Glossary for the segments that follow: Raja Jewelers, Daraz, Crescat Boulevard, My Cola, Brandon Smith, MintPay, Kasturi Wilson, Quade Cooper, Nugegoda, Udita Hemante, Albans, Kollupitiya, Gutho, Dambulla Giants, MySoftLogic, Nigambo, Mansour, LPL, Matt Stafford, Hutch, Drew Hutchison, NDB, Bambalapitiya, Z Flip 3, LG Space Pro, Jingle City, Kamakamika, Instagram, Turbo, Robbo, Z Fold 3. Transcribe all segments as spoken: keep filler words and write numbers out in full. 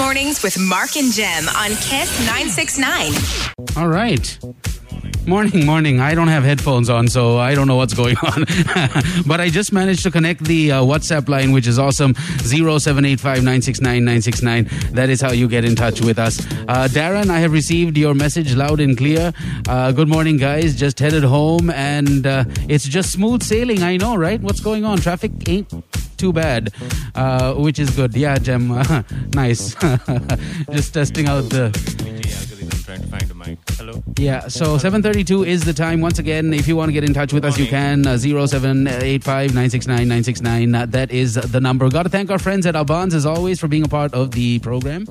Mornings with Mark and Jem on KISS nine six nine. All right. Morning, morning. I don't have headphones on, so I don't know what's going on. But I just managed to connect the uh, WhatsApp line, which is awesome. zero seven eight five nine six nine nine six nine. That is how you get in touch with us. Uh, Darren, I have received your message loud and clear. Uh, good morning, guys. Just headed home, and uh, it's just smooth sailing. I know, right? What's going on? Traffic ain't too bad, uh, which is good. Yeah, Jem. Uh, nice. Just testing out the... trying to find a mic. Hello. Yeah, so seven thirty-two is the time. Once again, if you want to get in touch with us, you can. Uh, zero seven eight five nine six nine nine six nine. Uh, that is the number. Got to thank our friends at Abans, as always, for being a part of the program.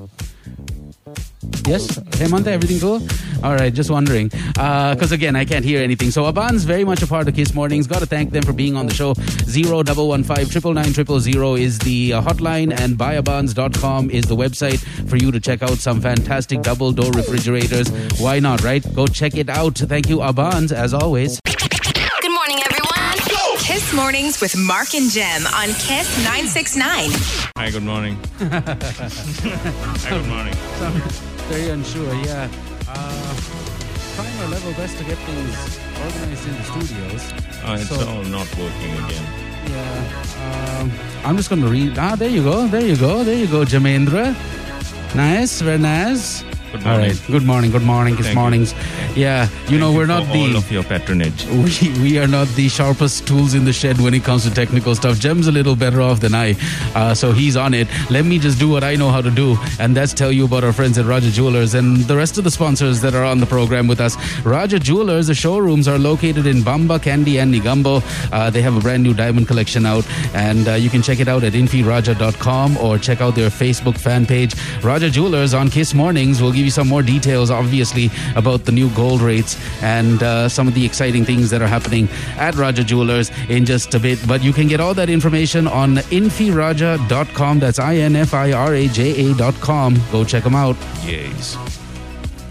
Yes? Hey, Manta, everything cool? All right, just wondering. Because, uh, again, I can't hear anything. So, Aban's very much a part of KISS Mornings. Got to thank them for being on the show. zero one one five nine nine nine zero zero is the uh, hotline, and buy abans dot com is the website for you to check out some fantastic double-door refrigerators. Why not, right? Go check it out. Thank you, Abans, as always. Good morning, everyone. Go! KISS Mornings with Mark and Jem on KISS nine six nine. Hi, good morning. Hi, good morning. Very unsure, yeah. Uh, trying our level best to get things organized in the studios. Oh, it's so, all not working again. Yeah. Um, I'm just going to read. Ah, there you go. There you go. There you go, Jamendra. Nice. Very nice. Good morning. All right. Good morning. Good morning. Good mornings. You. Yeah. You Thank know, we're you not for the. All of your patronage. We, we are not the sharpest tools in the shed when it comes to technical stuff. Jem's a little better off than I. Uh, so he's on it. Let me just do what I know how to do. And that's tell you about our friends at Raja Jewelers and the rest of the sponsors that are on the program with us. Raja Jewelers, the showrooms are located in Bamba, Kandy, and Negombo. Uh, they have a brand new diamond collection out. And uh, you can check it out at infi raja dot com or check out their Facebook fan page. Raja Jewelers on KISS Mornings will give you some more details, obviously, about the new gold rates and uh, some of the exciting things that are happening at Raja Jewelers in just a bit. But you can get all that information on infi raja dot com. That's I N F I R A J A dot com. Go check them out. Yes.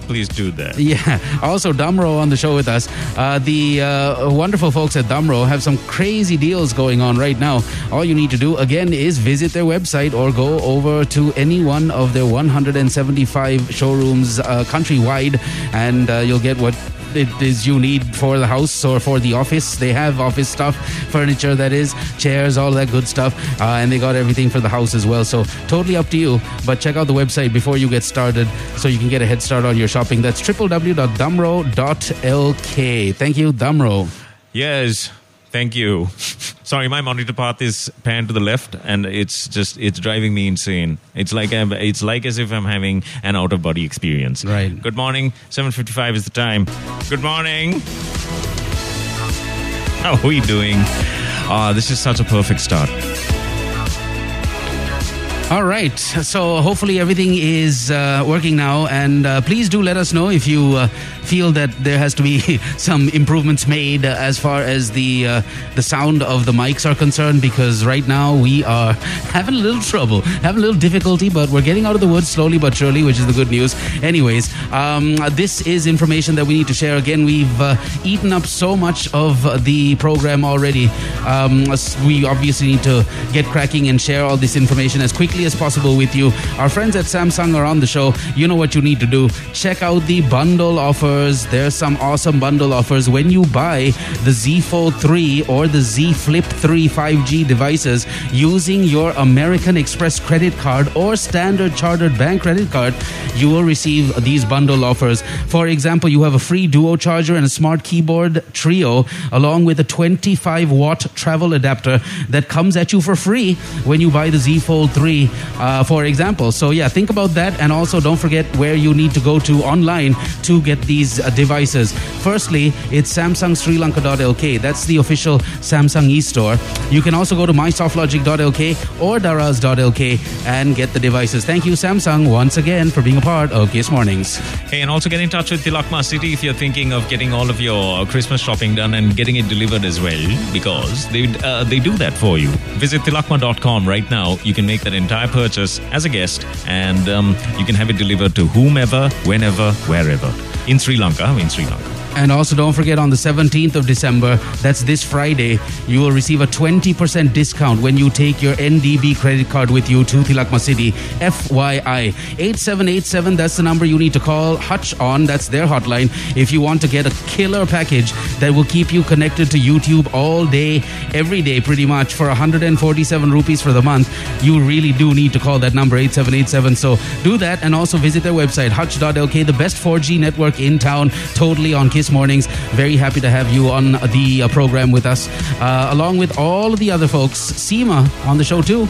Please do that. Yeah. Also, Damro on the show with us. Uh, the uh, wonderful folks at Damro have some crazy deals going on right now. All you need to do, again, is visit their website or go over to any one of their one hundred seventy-five showrooms uh, countrywide, and uh, you'll get what it is you need for the house or for the office. They have office stuff, furniture, that is, chairs, all that good stuff, uh, and they got everything for the house as well. So totally up to you, but check out the website before you get started so you can get a head start on your shopping. That's w w w dot damro dot l k. Thank you, Damro. Yes, thank you. Sorry, my monitor path is panned to the left, and it's just, it's driving me insane. It's like I'm, it's like as if I'm having an out-of-body experience. Right. Good morning. seven fifty-five is the time. Good morning. How are we doing? Uh, this is such a perfect start. All right. So hopefully everything is uh, working now. And uh, please do let us know if you uh, feel that there has to be some improvements made uh, as far as the uh, the sound of the mics are concerned, because right now we are having a little trouble, having a little difficulty, but we're getting out of the woods slowly but surely, which is the good news. Anyways, um, this is information that we need to share. Again, we've uh, eaten up so much of the program already. Um, we obviously need to get cracking and share all this information as quickly as possible with you. Our friends at Samsung are on the show. You know what you need to do. Check out the bundle offers. There's some awesome bundle offers. When you buy the Z Fold three or the Z Flip three five G devices using your American Express credit card or Standard Chartered Bank credit card, you will receive these bundle offers. For example, you have a free duo charger and a smart keyboard trio along with a twenty-five watt travel adapter that comes at you for free when you buy the Z Fold three. Uh, for example. So yeah, think about that, and also don't forget where you need to go to online to get these uh, devices. Firstly, it's samsung sri lanka dot l k. That's the official Samsung e-store. You can also go to my soft logic dot l k or daraz dot l k and get the devices. Thank you, Samsung, once again for being a part of KISS Mornings. Hey, and also get in touch with Tilakma City if you're thinking of getting all of your Christmas shopping done and getting it delivered as well, because they uh, they do that for you. Visit tilakma dot com right now. You can make that entire purchase as a guest, and um, you can have it delivered to whomever, whenever, wherever in Sri Lanka. I mean, Sri Lanka. And also don't forget, on the seventeenth of December, that's this Friday, you will receive a twenty percent discount when you take your N D B credit card with you to Tilakma City. F Y I, eight seven eight seven, that's the number you need to call Hutch on. That's their hotline if you want to get a killer package that will keep you connected to YouTube all day, every day pretty much, for one hundred forty-seven rupees for the month. You really do need to call that number, eight seven eight seven. So do that, and also visit their website, hutch dot l k, the best four G network in town, totally on KISS Mornings. Very happy to have you on the uh, program with us, uh, along with all of the other folks. CIMA on the show too.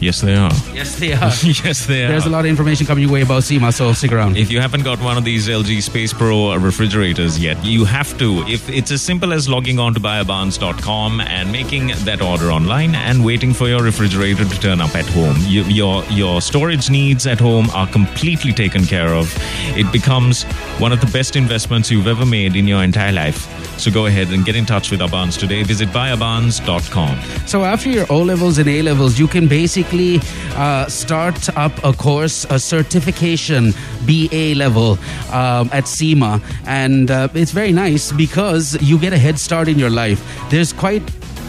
Yes, they are. Yes, they are. Yes, they are. There's a lot of information coming your way about CIMA, so stick around. If you haven't got one of these L G Space Pro refrigerators yet, you have to. If it's as simple as logging on to buy abans dot com and making that order online and waiting for your refrigerator to turn up at home. You, your, your storage needs at home are completely taken care of. It becomes one of the best investments you've ever made in your entire life. So go ahead and get in touch with Abans today. Visit buy abans dot com. So after your O-levels and A-levels, you can basically Uh, start up a course, a certification, B A level um, at CIMA, and uh, it's very nice because you get a head start in your life. There's quite,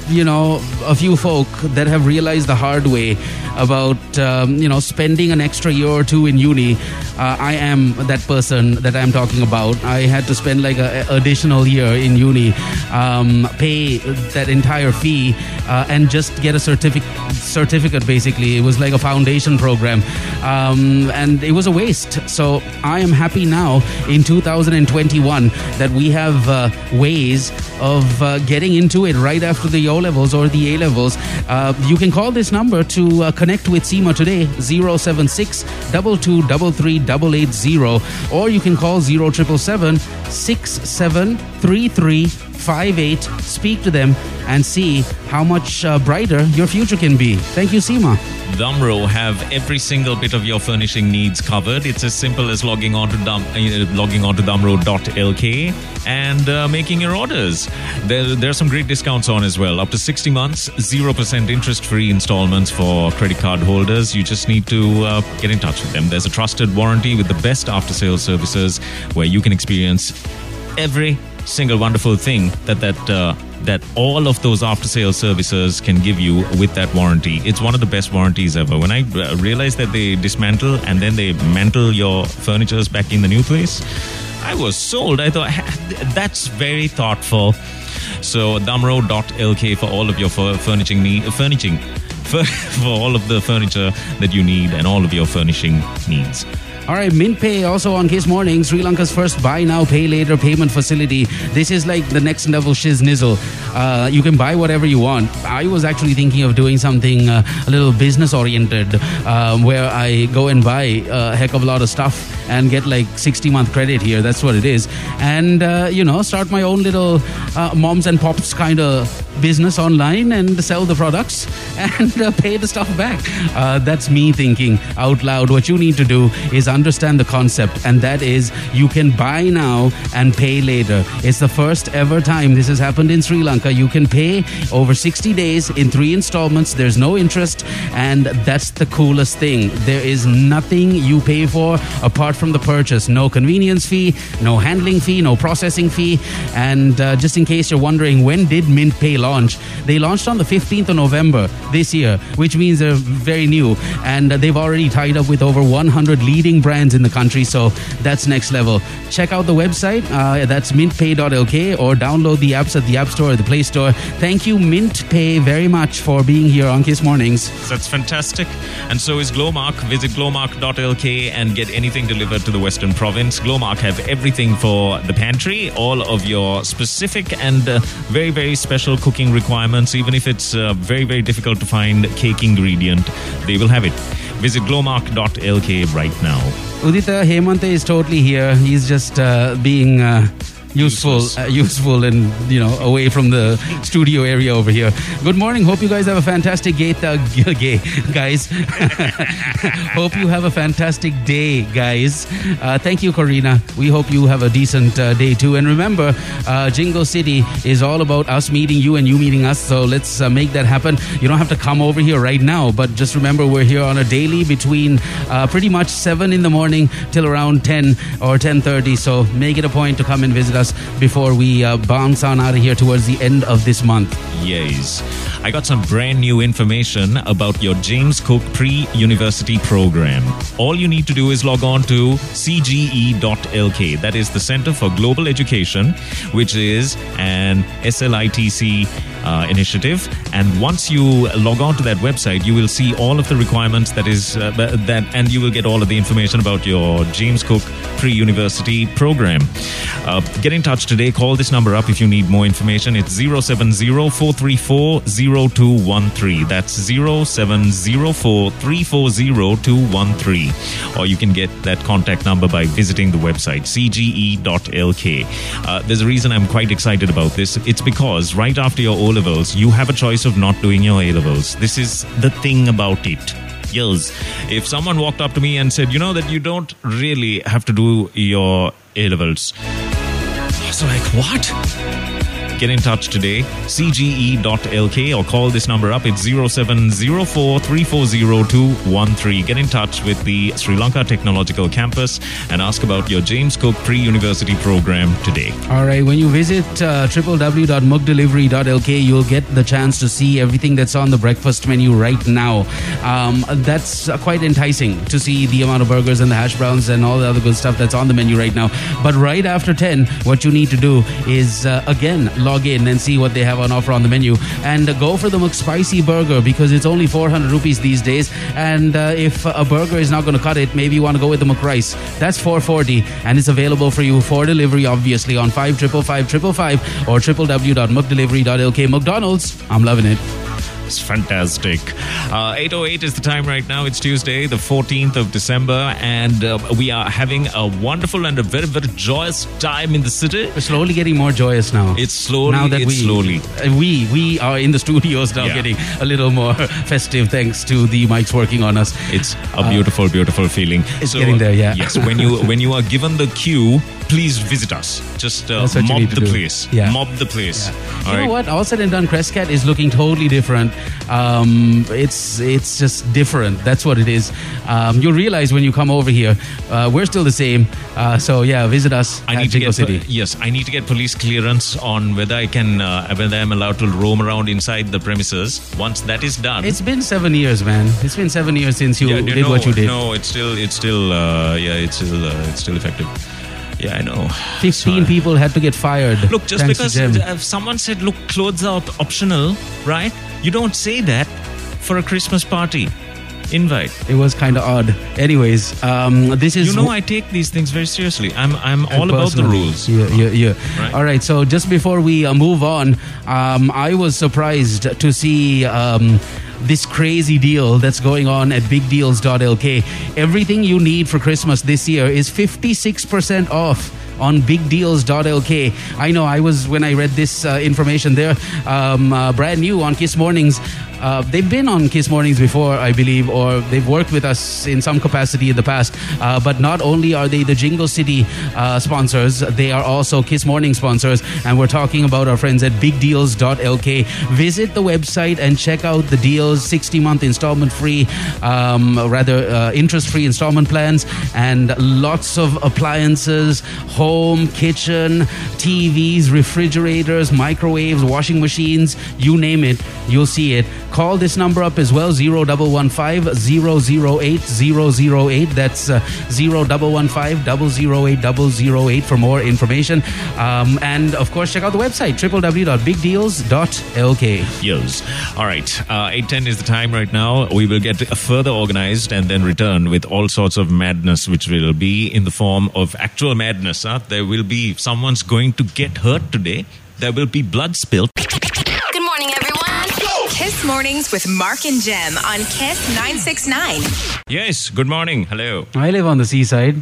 you know, a few folk that have realized the hard way about, um, you know, spending an extra year or two in uni. Uh, I am that person that I'm talking about. I had to spend like an additional year in uni, um, pay that entire fee, uh, and just get a certificate, certificate basically. It was like a foundation program. Um, and it was a waste. So I am happy now in two thousand twenty-one that we have uh, ways of uh, getting into it right after the O-levels or the A-levels. Uh, you can call this number to uh, connect with CIMA today, zero seven six, two two three three, eight eight zero, or you can call zero triple seven, six seven three three five eight. Speak to them and see how much uh, brighter your future can be. Thank you, CIMA. Damro have every single bit of your furnishing needs covered. It's as simple as logging on to, Dam- uh, logging on to damro dot l k and uh, making your orders. There, there are some great discounts on as well. Up to sixty months, zero percent interest-free installments for credit card holders. You just need to uh, get in touch with them. There's a trusted warranty with the best after-sales services where you can experience every single wonderful thing that that uh, that all of those after-sale services can give you with that warranty. It's one of the best warranties ever. When I realized that they dismantle and then they mantle your furnitures back in the new place, I was sold. I thought, that's very thoughtful. So, damro dot l k for all of your furnishing need, furnishing, for, for all of the furniture that you need and all of your furnishing needs. All right, MintPay also on KISS Morning, Sri Lanka's first buy now, pay later payment facility. This is like the next level shiz-nizzle. Uh, you can buy whatever you want. I was actually thinking of doing something uh, a little business-oriented um, where I go and buy a heck of a lot of stuff and get like sixty-month credit here. That's what it is. And, uh, you know, start my own little uh, moms and pops kind of business online and sell the products and uh, pay the stuff back. Uh, that's me thinking out loud. What you need to do is understand the concept, and that is you can buy now and pay later. It's the first ever time this has happened in Sri Lanka. You can pay over sixty days in three installments. There's no interest, and that's the coolest thing. There is nothing you pay for apart from the purchase. No convenience fee, no handling fee, no processing fee. And uh, just in case you're wondering, when did MintPay launch? They launched on the fifteenth of November this year, which means they're very new, and they've already tied up with over one hundred leading brands in the country. So that's next level. Check out the website. Uh, that's mintpay dot l k, or download the apps at the App Store or the Play Store. Thank you, MintPay, very much for being here on KISS Mornings. That's fantastic. And so is Glomark. Visit glomark dot l k and get anything delivered to the Western Province. Glomark have everything for the pantry, all of your specific and uh, very, very special cooking requirements. Even if it's uh, very, very difficult to find cake ingredient, they will have it. Visit glomark dot l k right now. Udita Hemante is totally here. He's just uh, being... Uh useful, uh, useful, and you know, away from the studio area over here. Good morning. Hope you guys have a fantastic gay, th- gay guys. Hope you have a fantastic day, guys. Uh, thank you, Corina. We hope you have a decent uh, day too. And remember, uh, Jingle City is all about us meeting you and you meeting us. So let's uh, make that happen. You don't have to come over here right now, but just remember we're here on a daily between uh, pretty much seven in the morning till around ten or ten thirty. So make it a point to come and visit us before we uh, bounce on out of here towards the end of this month. Yes. I got some brand new information about your James Cook pre-university program. All you need to do is log on to C G E dot L K. That is the Center for Global Education, which is an S L I T C Uh, initiative, and once you log on to that website, you will see all of the requirements that is uh, that, and you will get all of the information about your James Cook pre-university program. Uh, get in touch today. Call this number up if you need more information. It's zero seven zero four three four zero two one three. That's zero seven zero four three four zero two one three, or you can get that contact number by visiting the website C G E dot L K. Uh, there's a reason I'm quite excited about this. It's because right after your O-levels, you have a choice of not doing your A-levels. This is the thing about it. Yes. If someone walked up to me and said, you know that you don't really have to do your A-levels. I was like, what? Get in touch today, C G E dot L K, or call this number up. It's zero seven zero four three four zero two one three. Get in touch with the Sri Lanka Technological Campus and ask about your James Cook pre-university program today. All right, when you visit uh, w w w dot mug delivery dot l k, you'll get the chance to see everything that's on the breakfast menu right now. Um, that's uh, quite enticing to see the amount of burgers and the hash browns and all the other good stuff that's on the menu right now. But right after ten, what you need to do is, uh, again, log in and see what they have on offer on the menu, and go for the McSpicy Burger, because it's only four hundred rupees these days, and uh, if a burger is not going to cut it, maybe you want to go with the McRice. That's four forty, and it's available for you for delivery, obviously, on five five five five five five or w w w dot mug delivery dot l k. McDonald's, I'm loving it. It's fantastic. Uh, eight oh eight is the time right now. It's Tuesday, the fourteenth of December, and uh, we are having a wonderful and a very, very joyous time in the city. We're slowly getting more joyous now. It's slowly, now that it's we, slowly. We, we are in the studios now, yeah, getting a little more festive thanks to the mics working on us. It's a beautiful, uh, beautiful feeling. It's so, getting there, yeah. Yes, when you, when you are given the cue, please visit us. Just uh, mob, the place. Yeah. mob the place. Mob the place. You right. know what? All said and done, Crescat is looking totally different. Um, it's it's just different. That's what it is. Um, you'll realize when you come over here, uh, we're still the same. Uh, so yeah, visit us I at need Jingle to get, City. Yes, I need to get police clearance on whether I can, uh, whether I'm allowed to roam around inside the premises. Once that is done, it's been seven years, man. It's been seven years since you yeah, did no, what you did. No, it's still, it's still, uh, yeah, it's still, uh, it's still effective. Yeah, I know. fifteen so, people had to get fired. Look, just because if someone said, look, clothes are optional, right? You don't say that for a Christmas party invite. It was kind of odd. Anyways, um, this is... You know, w- I take these things very seriously. I'm I'm and all about the rules. Yeah, yeah, yeah. Right. All right, so just before we uh, move on, um, I was surprised to see... Um, this crazy deal that's going on at big deals dot l k. Everything you need for Christmas this year is fifty-six percent off on big deals dot l k. I know, I was, when I read this uh, information, they're um, uh, brand new on Kiss Mornings. Uh, they've been on Kiss Mornings before, I believe, or they've worked with us in some capacity in the past. Uh, but not only are they the Jingle City uh, sponsors, they are also Kiss Morning sponsors. And we're talking about our friends at big deals dot l k. Visit the website and check out the deals. sixty-month installment free, um, rather uh, interest-free installment plans, and lots of appliances, home, kitchen, T Vs, refrigerators, microwaves, washing machines, you name it, you'll see it. Call this number up as well, zero one one five zero zero eight zero zero eight. That's uh, zero one one five zero zero eight zero zero eight for more information. Um, and of course, check out the website, w w w dot big deals dot l k. Yes. All right. Uh, eight ten is the time right now. We will get further organized and then return with all sorts of madness, which will be in the form of actual madness. Huh? There will be, someone's going to get hurt today. There will be blood spilled. Good morning, everyone. Go! Kiss Mornings with Mark and Jem on KISS nine six nine. Yes, good morning. Hello. I live on the seaside.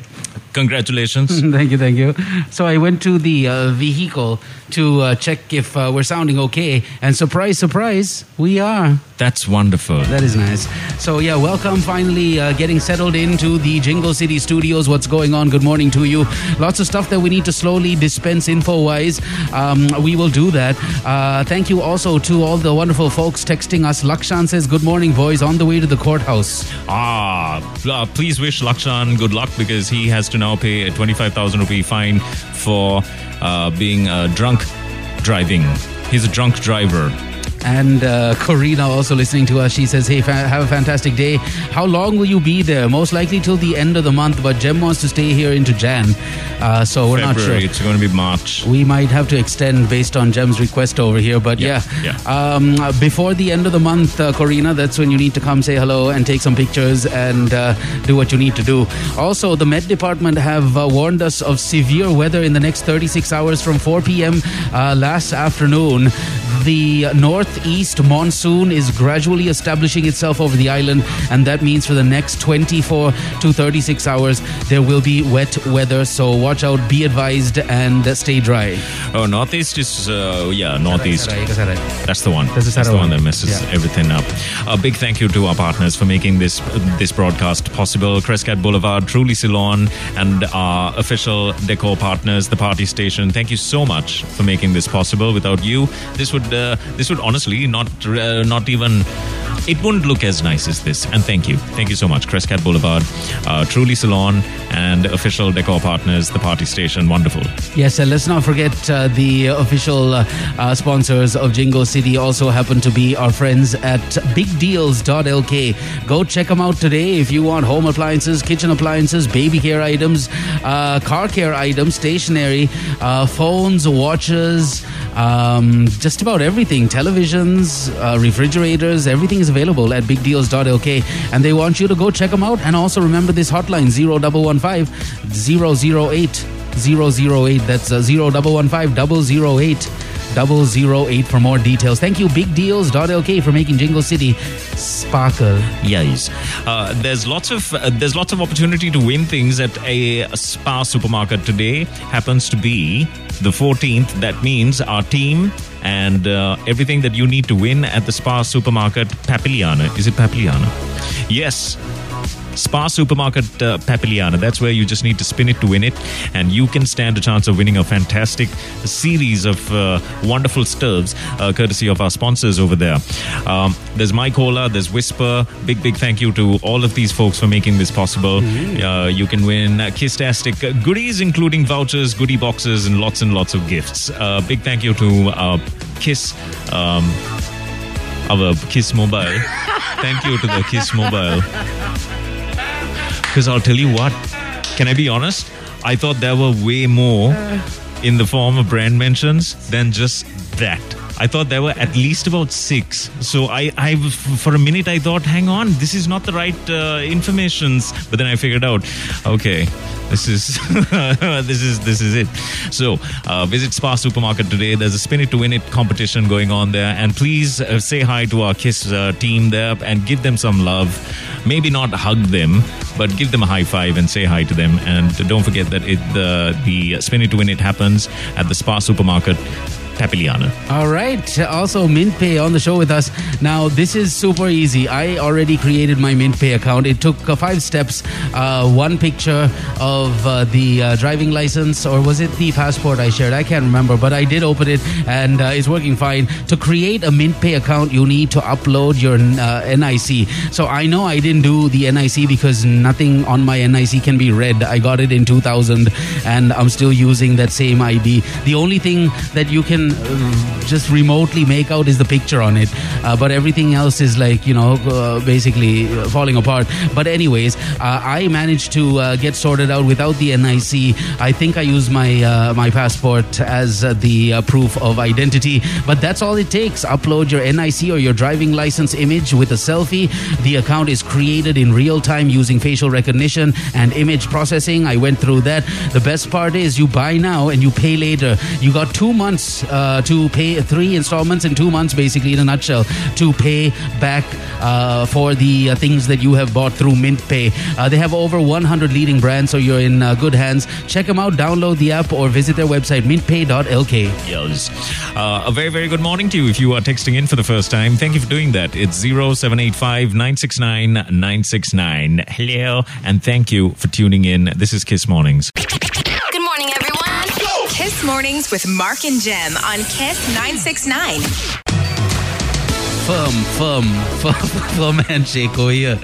Congratulations. Thank you, thank you. So I went to the uh, vehicle to uh, check if uh, we're sounding okay. And surprise, surprise, we are. That's wonderful. That is nice. So yeah, welcome finally uh, getting settled into the Jingle City studios. What's going on? Good morning to you. Lots of stuff that we need to slowly dispense info-wise. Um, we will do that. Uh, thank you also to all the wonderful folks texting us. Lakshan says, good morning, boys, on the way to the courthouse. Ah, uh, please wish Lakshan good luck because he has to now pay a twenty-five thousand rupee fine for uh, being uh, drunk driving. He's a drunk driver. And uh, Corina also listening to us. She says, hey, fa- have a fantastic day. How long will you be there? Most likely till the end of the month, but Jem wants to stay here into Jan. Uh, so we're February, not sure. It's going to be March. We might have to extend based on Jem's request over here. But yeah, yeah. yeah. Um, before the end of the month, uh, Corina, that's when you need to come say hello and take some pictures and uh, do what you need to do. Also, the Met Department have uh, warned us of severe weather in the next thirty-six hours from four p.m. Uh, last afternoon. The northeast monsoon is gradually establishing itself over the island, and that means for the next twenty-four to thirty-six hours, there will be wet weather. So watch out, be advised, and stay dry. Oh, northeast is, uh, yeah, northeast. Sarai, sarai, sarai. That's the one. That's, That's the one that messes yeah. everything up. A big thank you to our partners for making this this broadcast possible. Crescat Boulevard, Truly Ceylon, and our official decor partners, the Party Station. Thank you so much for making this possible. Without you, this would Uh, this would honestly not uh, not even it wouldn't look as nice as this. And thank you thank you so much, Crescat Boulevard, uh, Truly Ceylon, and official decor partners, the Party Station. Wonderful. Yes, and let's not forget uh, the official uh, uh, sponsors of Jingle City also happen to be our friends at big deals dot l k. Go check them out today if you want home appliances, kitchen appliances, baby care items, uh, car care items, stationery, uh, phones, watches, um, just about everything. Televisions, uh, refrigerators, everything is available at big deals dot l k, and they want you to go check them out. And also remember this hotline, zero one one five zero zero eight zero zero eight. That's uh, zero one one five zero zero eight zero zero eight for more details. Thank you, big deals dot l k, for making Jingle City sparkle. Yes. Uh, there's lots of uh, there's lots of opportunity to win things at a, a Spa supermarket today. Happens to be the fourteenth. That means our team and uh, everything that you need to win at the Spa supermarket Papiliyana. Is it Papiliyana? Yes. Spa Supermarket uh, Papiliyana. That's where you just need to spin it to win it, and you can stand a chance of winning a fantastic series of uh, wonderful stirves, uh, courtesy of our sponsors over there. Um, there's My Cola, there's Whisper. Big, big thank you to all of these folks for making this possible. Mm-hmm. Uh, you can win uh, Kistastic goodies, including vouchers, goodie boxes, and lots and lots of gifts. Uh, big thank you to uh, Kiss. Um, our Kiss Mobile. Thank you to the Kiss Mobile. Because I'll tell you what, can I be honest? I thought there were way more in the form of brand mentions than just that. I thought there were at least about six. So I, I for a minute, I thought, hang on, this is not the right uh, informations. But then I figured out, okay, this is this is this is it. So uh, visit Spa Supermarket today. There's a Spin It to Win It competition going on there, and please uh, say hi to our KISS uh, team there and give them some love. Maybe not hug them, but give them a high five and say hi to them. And don't forget that it the the Spin It to Win It happens at the Spa Supermarket Papiliyana. All right. Also, MintPay on the show with us. Now, this is super easy. I already created my MintPay account. It took uh, five steps. Uh, one picture of uh, the uh, driving license, or was it the passport I shared? I can't remember, but I did open it, and uh, it's working fine. To create a MintPay account, you need to upload your uh, N I C. So I know I didn't do the N I C because nothing on my N I C can be read. I got it in two thousand, and I'm still using that same I D. The only thing that you can just remotely make out is the picture on it, uh, but everything else is like, you know, uh, basically falling apart. But anyways, uh, I managed to uh, get sorted out without the N I C. I think I used my uh, my passport as uh, the uh, proof of identity, but that's all it takes. Upload your N I C or your driving license image with a selfie. The account is created in real time using facial recognition and image processing. I went through that. The best part is you buy now and you pay later. You got two months uh, uh, to pay three installments in two months, basically, in a nutshell, to pay back uh, for the uh, things that you have bought through MintPay. Uh, they have over one hundred leading brands, so you're in uh, good hands. Check them out, download the app, or visit their website, mintpay dot l k. Yes. Uh, a very, very good morning to you if you are texting in for the first time. Thank you for doing that. It's zero seven eight five nine six nine nine six nine. Hello, and thank you for tuning in. This is Kiss Mornings. Good morning, everyone. Go! Kiss Mornings with Mark and Jem on Kiss nine six nine. Firm, firm, firm, firm handshake over here.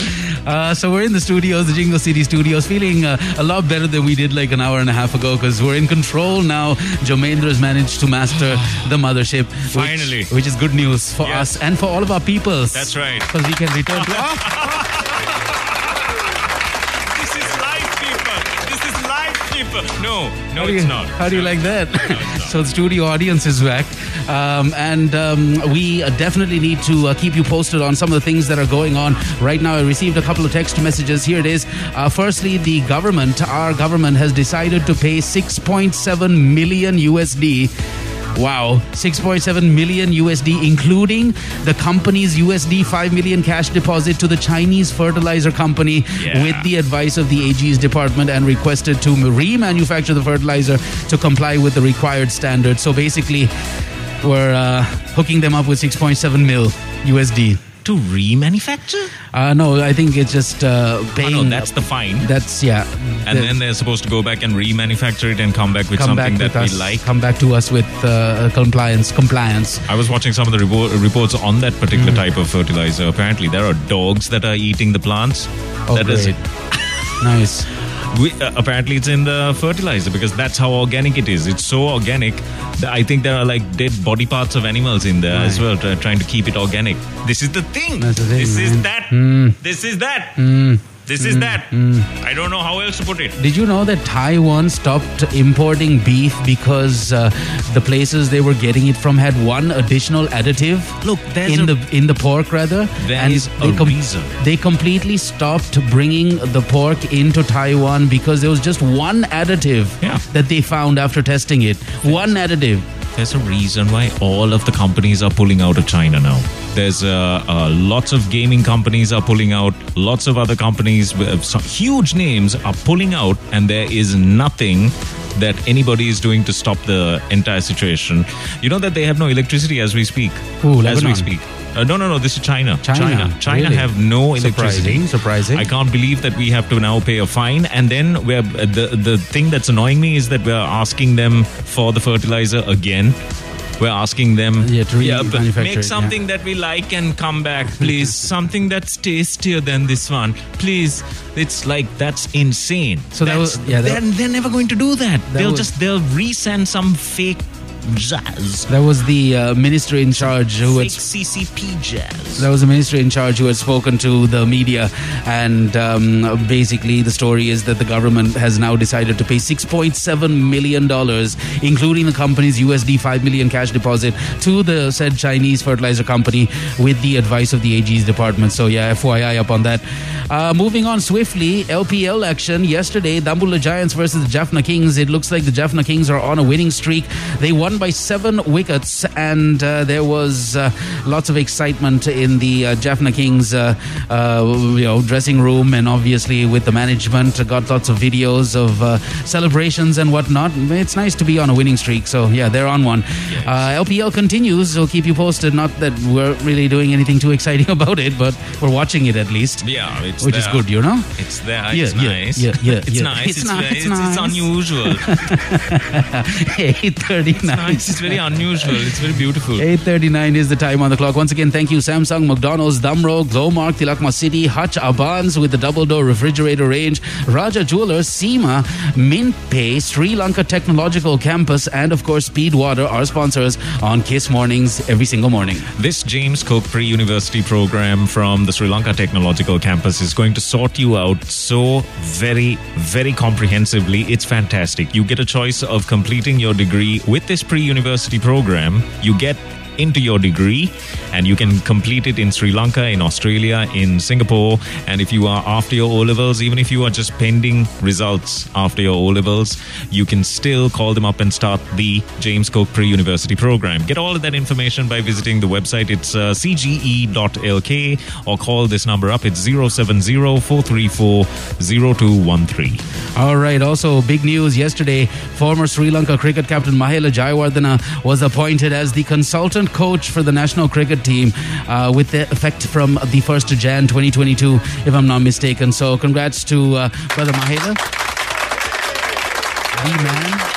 Uh, so we're in the studios, the Jingle City studios, feeling uh, a lot better than we did like an hour and a half ago because we're in control now. Jomendra's managed to master the mothership. Finally. Which, which is good news for yes. us and for all of our peoples. That's right. Because we can return to... Oh. No, no, you, it's not. How do you like that? No, so the studio audience is back. Um, and um, we definitely need to uh, keep you posted on some of the things that are going on right now. I received a couple of text messages. Here it is. Uh, firstly, the government, our government has decided to pay six point seven million U S D. Wow, six point seven million U S D, including the company's U S D five million cash deposit to the Chinese fertilizer company yeah. with the advice of the A G's department, and requested to remanufacture the fertilizer to comply with the required standards. So basically, we're uh, hooking them up with six point seven mil U S D. To remanufacture? Uh, no, I think it's just uh, paying. Oh, no, that's the fine. That's, yeah. And then they're supposed to go back and remanufacture it and come back with come something back that with we us, like. Come back to us with uh, compliance. Compliance. I was watching some of the revo- reports on that particular mm. type of fertilizer. Apparently, there are dogs that are eating the plants. Oh, that great. Is nice. We, uh, apparently it's in the fertilizer because that's how organic it is. It's so organic that I think there are like dead body parts of animals in there right. as well, t- trying to keep it organic. This is the thing. That's the thing this, is that. Mm. this is that. Mm. This is mm. that. This is that. I don't know how else to put it. Did you know that Taiwan stopped importing beef because uh, the places they were getting it from had one additional additive Look, in a, the in the pork rather? There and is a com- reason. They completely stopped bringing the pork into Taiwan because there was just one additive yeah. that they found after testing it. There's, one additive. There's a reason why all of the companies are pulling out of China now. There's uh, uh, lots of gaming companies are pulling out. Lots of other companies with some huge names are pulling out, and there is nothing that anybody is doing to stop the entire situation. You know that they have no electricity as we speak. Ooh, Lebanon. As we speak. Uh, no, no, no. This is China. China. China, China really? Have no electricity. Surprising, surprising. I can't believe that we have to now pay a fine. And then we're, the, the thing that's annoying me is that we're asking them for the fertilizer again. We're asking them, yeah, to yeah, make something yeah. that we like and come back, please. Something that's tastier than this one, please. It's like, that's insane. So that was, yeah, that they're, was, they're never going to do that. that they'll was, just, they'll resend some fake jazz. That was the uh, minister in charge who had, C C P jazz. That was the minister in charge who had spoken to the media, and um, basically the story is that the government has now decided to pay six point seven million dollars, including the company's U S D five million cash deposit to the said Chinese fertilizer company with the advice of the A G's department. So yeah, F Y I up on that. Uh, moving on swiftly, L P L action yesterday, Dambulla Giants versus the Jaffna Kings. It looks like the Jaffna Kings are on a winning streak. They won by seven wickets, and uh, there was uh, lots of excitement in the uh, Jaffna Kings uh, uh, you know, dressing room, and obviously with the management got lots of videos of uh, celebrations and whatnot. It's nice to be on a winning streak, so yeah, they're on one. Yes. Uh, L P L continues, so keep you posted. Not that we're really doing anything too exciting about it, but we're watching it at least. Yeah, it's which there. Is good, you know. It's there. Yeah, it's yeah, nice. Yeah, yeah, yeah, it's, yeah. Nice. It's, it's nice. It's, it's nice. It's unusual. eight thirty-nine. Nice. It's very unusual. It's very beautiful. eight thirty-nine is the time on the clock. Once again, thank you Samsung, McDonald's, Damro, Glomark, Tilakma City, Hutch, Abans with the double door refrigerator range, Raja Jewelers, C I M A, MintPay, Sri Lanka Technological Campus, and of course Speedwater, our sponsors on Kiss Mornings every single morning. This James Cook pre-university program from the Sri Lanka Technological Campus is going to sort you out so very, very comprehensively. It's fantastic. You get a choice of completing your degree with this pre-university program. You get into your degree, and you can complete it in Sri Lanka, in Australia, in Singapore. And if you are after your O-levels, even if you are just pending results after your O-levels, you can still call them up and start the James Cook Pre-University program. Get all of that information by visiting the website. It's uh, C G E dot L K, or call this number up. It's zero seven zero four three four zero two one three. All right. Also, big news yesterday. Former Sri Lanka cricket captain Mahela Jayawardena was appointed as the consultant coach for the national cricket team uh, with the effect from the first of January twenty twenty-two, if I'm not mistaken. So congrats to uh, Brother Mahela. The man.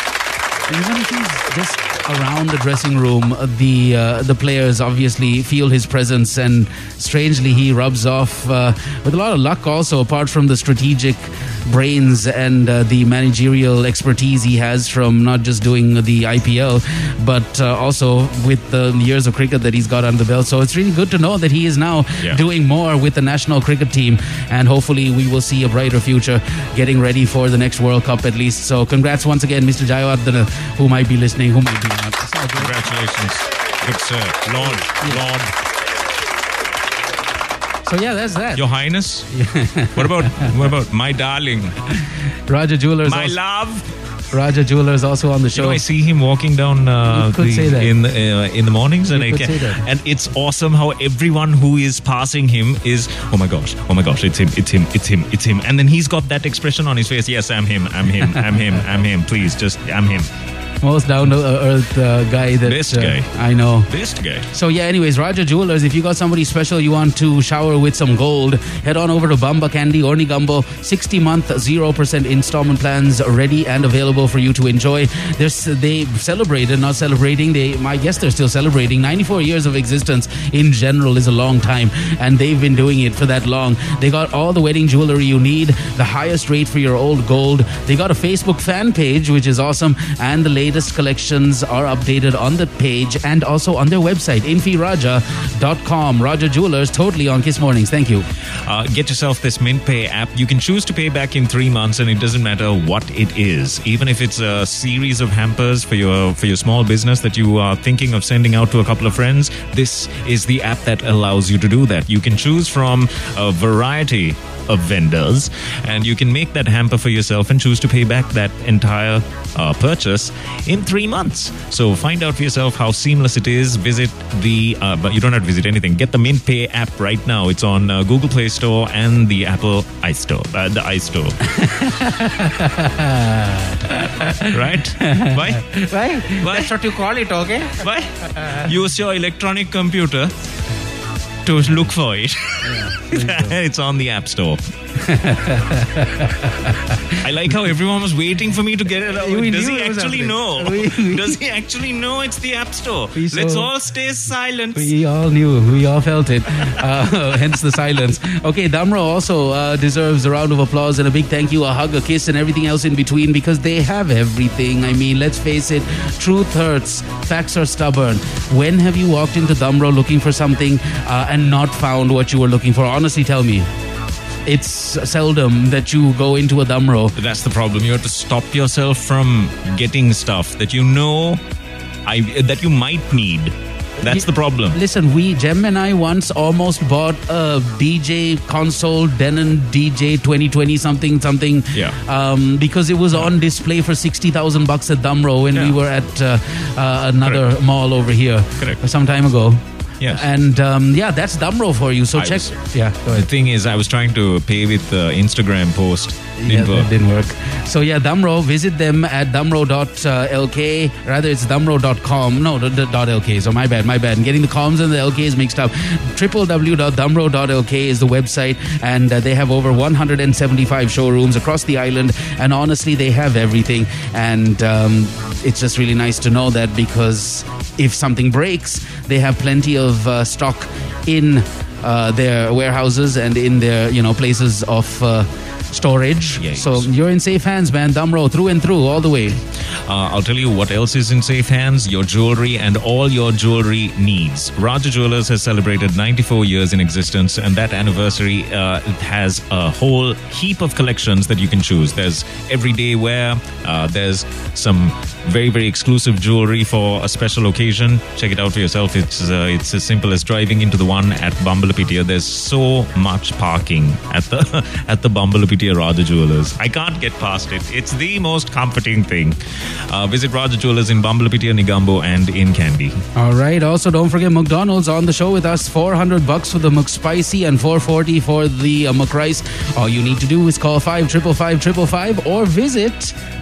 Even if he's just around the dressing room, the uh, the players obviously feel his presence, and strangely he rubs off uh, with a lot of luck also, apart from the strategic brains and uh, the managerial expertise he has from not just doing the I P L, but uh, also with the years of cricket that he's got under the belt. So it's really good to know that he is now yeah. doing more with the national cricket team, and hopefully we will see a brighter future getting ready for the next World Cup at least. So congrats once again, Mister Jayawardena, who might be listening, who might be not. Congratulations. Good sir. Lord. Yeah. Lord. So yeah, that's that. Your Highness. what about what about my darling? Raja Jewelers. My also, love. Raja Jewelers also on the show. You know, I see him walking down uh, the, in uh, in the mornings, you and I can, and it's awesome how everyone who is passing him is, oh my gosh, oh my gosh, it's him, it's him, it's him, it's him, and then he's got that expression on his face. Yes, I'm him, I'm him, I'm him, I'm him. Please, just I'm him. Most down-to-earth uh, guy that Best guy. Uh, I know. Best guy. So yeah, anyways, Raja Jewelers, if you got somebody special you want to shower with some gold, head on over to Bamba Candy Ornigumbo. sixty month, zero percent installment plans ready and available for you to enjoy. They're, they celebrated, not celebrating, they, I guess they're still celebrating. ninety-four years of existence in general is a long time, and they've been doing it for that long. They got all the wedding jewelry you need, the highest rate for your old gold. They got a Facebook fan page, which is awesome, and the latest Latest collections are updated on the page and also on their website, infiraja dot com. Raja Jewelers, totally on Kiss Mornings. Thank you. Uh, get yourself this MintPay app. You can choose to pay back in three months, and it doesn't matter what it is. Even if it's a series of hampers for your for your small business that you are thinking of sending out to a couple of friends, this is the app that allows you to do that. You can choose from a variety of vendors, and you can make that hamper for yourself and choose to pay back that entire uh, purchase in three months. So find out for yourself how seamless it is. Visit the, uh, but you don't have to visit anything. Get the MintPay app right now. It's on uh, Google Play Store and the Apple iStore, uh, the iStore. Right? Why? Why? Why? That's what you call it, okay? Why? Use your electronic computer to look for it. Yeah, it's on the App Store. I like how everyone was waiting for me to get it out. We Does he actually know? We, we, Does he actually know it's the App Store? So, let's all stay silent. We all knew. We all felt it. Uh, hence the silence. Okay, Damro also uh, deserves a round of applause and a big thank you, a hug, a kiss, and everything else in between, because they have everything. I mean, let's face it. Truth hurts. Facts are stubborn. When have you walked into Damro looking for something uh, and not found what you were looking for? Honestly, tell me. It's seldom that you go into a Damro. That's the problem. You have to stop yourself from getting stuff that you know I, that you might need. That's the problem. Listen, we, Jem and I once almost bought a D J console, Denon D J twenty twenty something something. Yeah. Um, because it was yeah. on display for sixty thousand bucks at Damro when yeah. we were at uh, uh, another Correct. mall over here. Correct. Some time ago. Yes. And um, yeah, that's Damro for you. So I check. Was, yeah. The thing is, I was trying to pay with the uh, Instagram post. Didn't yeah, work. That didn't work. So yeah, Damro. Visit them at damro dot L K. Rather, it's damro dot com. No, .lk. So my bad, my bad. I'm getting the coms and the L Ks mixed up. w w w dot damro dot L K is the website, and uh, they have over one hundred seventy-five showrooms across the island. And honestly, they have everything. And um, it's just really nice to know that, because if something breaks, they have plenty of uh, stock in uh, their warehouses and in their, you know, places of uh, storage. Yes. So you're in safe hands, man. Damro, through and through, all the way. Uh, I'll tell you what else is in safe hands. Your jewelry and all your jewelry needs. Raja Jewelers has celebrated ninety-four years in existence, and that anniversary uh, has a whole heap of collections that you can choose. There's everyday wear. Uh, there's some very, very exclusive jewelry for a special occasion. Check it out for yourself. It's uh, it's as simple as driving into the one at Bambalapitiya. There's so much parking at the at the Bambalapitiya Raja Jewelers. I can't get past it. It's the most comforting thing. Uh, visit Raja Jewelers in Bambalapitiya, Nigambo, and in Kandy. All right. Also, don't forget McDonald's on the show with us. four hundred bucks for the McSpicy and four forty for the uh, McRice. All you need to do is call five triple five triple five or visit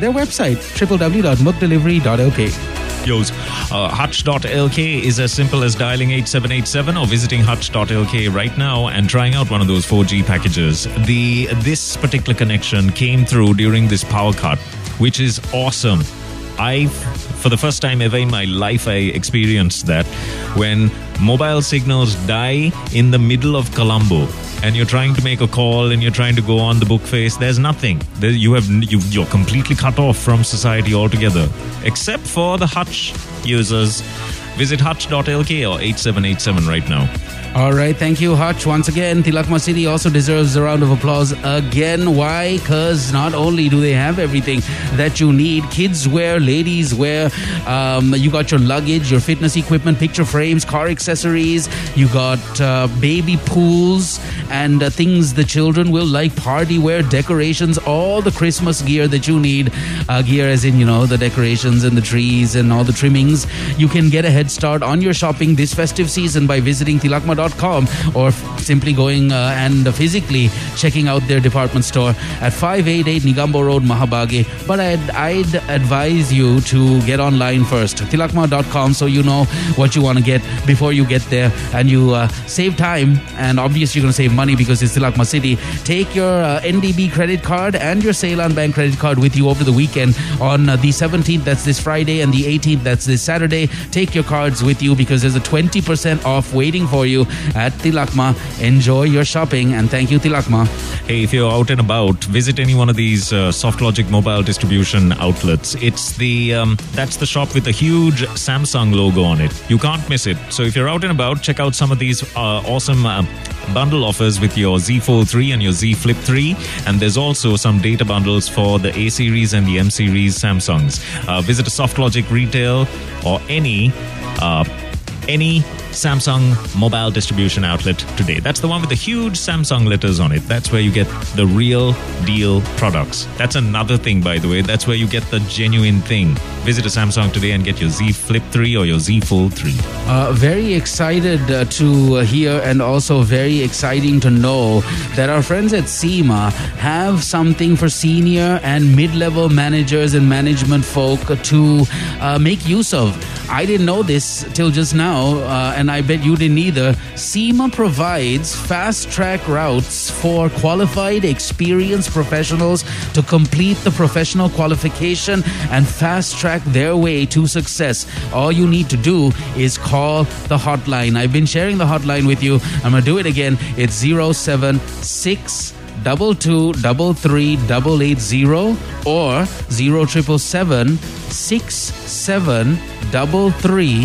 their website w w w dot mcdelivery dot l k. Uh, Hutch dot l k is as simple as dialing eight seven eight seven or visiting Hutch dot l k right now and trying out one of those four G packages. The This particular connection came through during this power cut, which is awesome. I, for the first time ever in my life, I experienced that when mobile signals die in the middle of Colombo and you're trying to make a call and you're trying to go on the book face. There's nothing. There, you have, you, you're completely cut off from society altogether, except for the Hutch users. Visit Hutch dot l k or eight seven eight seven right now. All right. Thank you, Hutch. Once again, Tilakma City also deserves a round of applause again. Why? Because not only do they have everything that you need, kids wear, ladies wear, um, you got your luggage, your fitness equipment, picture frames, car accessories, you got uh, baby pools and uh, things the children will like, party wear, decorations, all the Christmas gear that you need. Uh, gear as in, you know, the decorations and the trees and all the trimmings. You can get a head start on your shopping this festive season by visiting Tilakma dot com or simply going uh, and physically checking out their department store at five eighty-eight Nigambo Road, Mahabage. But I'd, I'd advise you to get online first, tilakma dot com, so you know what you want to get before you get there, and you uh, save time, and obviously you're going to save money because it's Tilakma City. Take your uh, N D B credit card and your Ceylon Bank credit card with you over the weekend. On uh, the seventeenth, that's this Friday, and the eighteenth, that's this Saturday. Take your cards with you because there's a twenty percent off waiting for you at Tilakma. Enjoy your shopping, and thank you, Tilakma. Hey, if you're out and about, visit any one of these uh, SoftLogic mobile distribution outlets. It's the um, that's the shop with a huge Samsung logo on it. You can't miss it. So if you're out and about, check out some of these uh, awesome uh, bundle offers with your Z Fold three and your Z Flip three, and there's also some data bundles for the A series and the M series Samsungs. Uh, visit a SoftLogic retail or any uh, any Samsung mobile distribution outlet today. That's the one with the huge Samsung letters on it. That's where you get the real deal products. That's another thing, by the way. That's where you get the genuine thing. Visit a Samsung today and get your Z Flip three or your Z Fold three. Uh, very excited uh, to uh, hear, and also very exciting to know that our friends at C I M A have something for senior and mid-level managers and management folk to uh, make use of. I didn't know this till just now, uh, and and I bet you didn't either. C I M A provides fast-track routes for qualified, experienced professionals to complete the professional qualification and fast-track their way to success. All you need to do is call the hotline. I've been sharing the hotline with you. I'm going to do it again. It's zero seven six double two double three double eight zero or zero triple seven six seven double three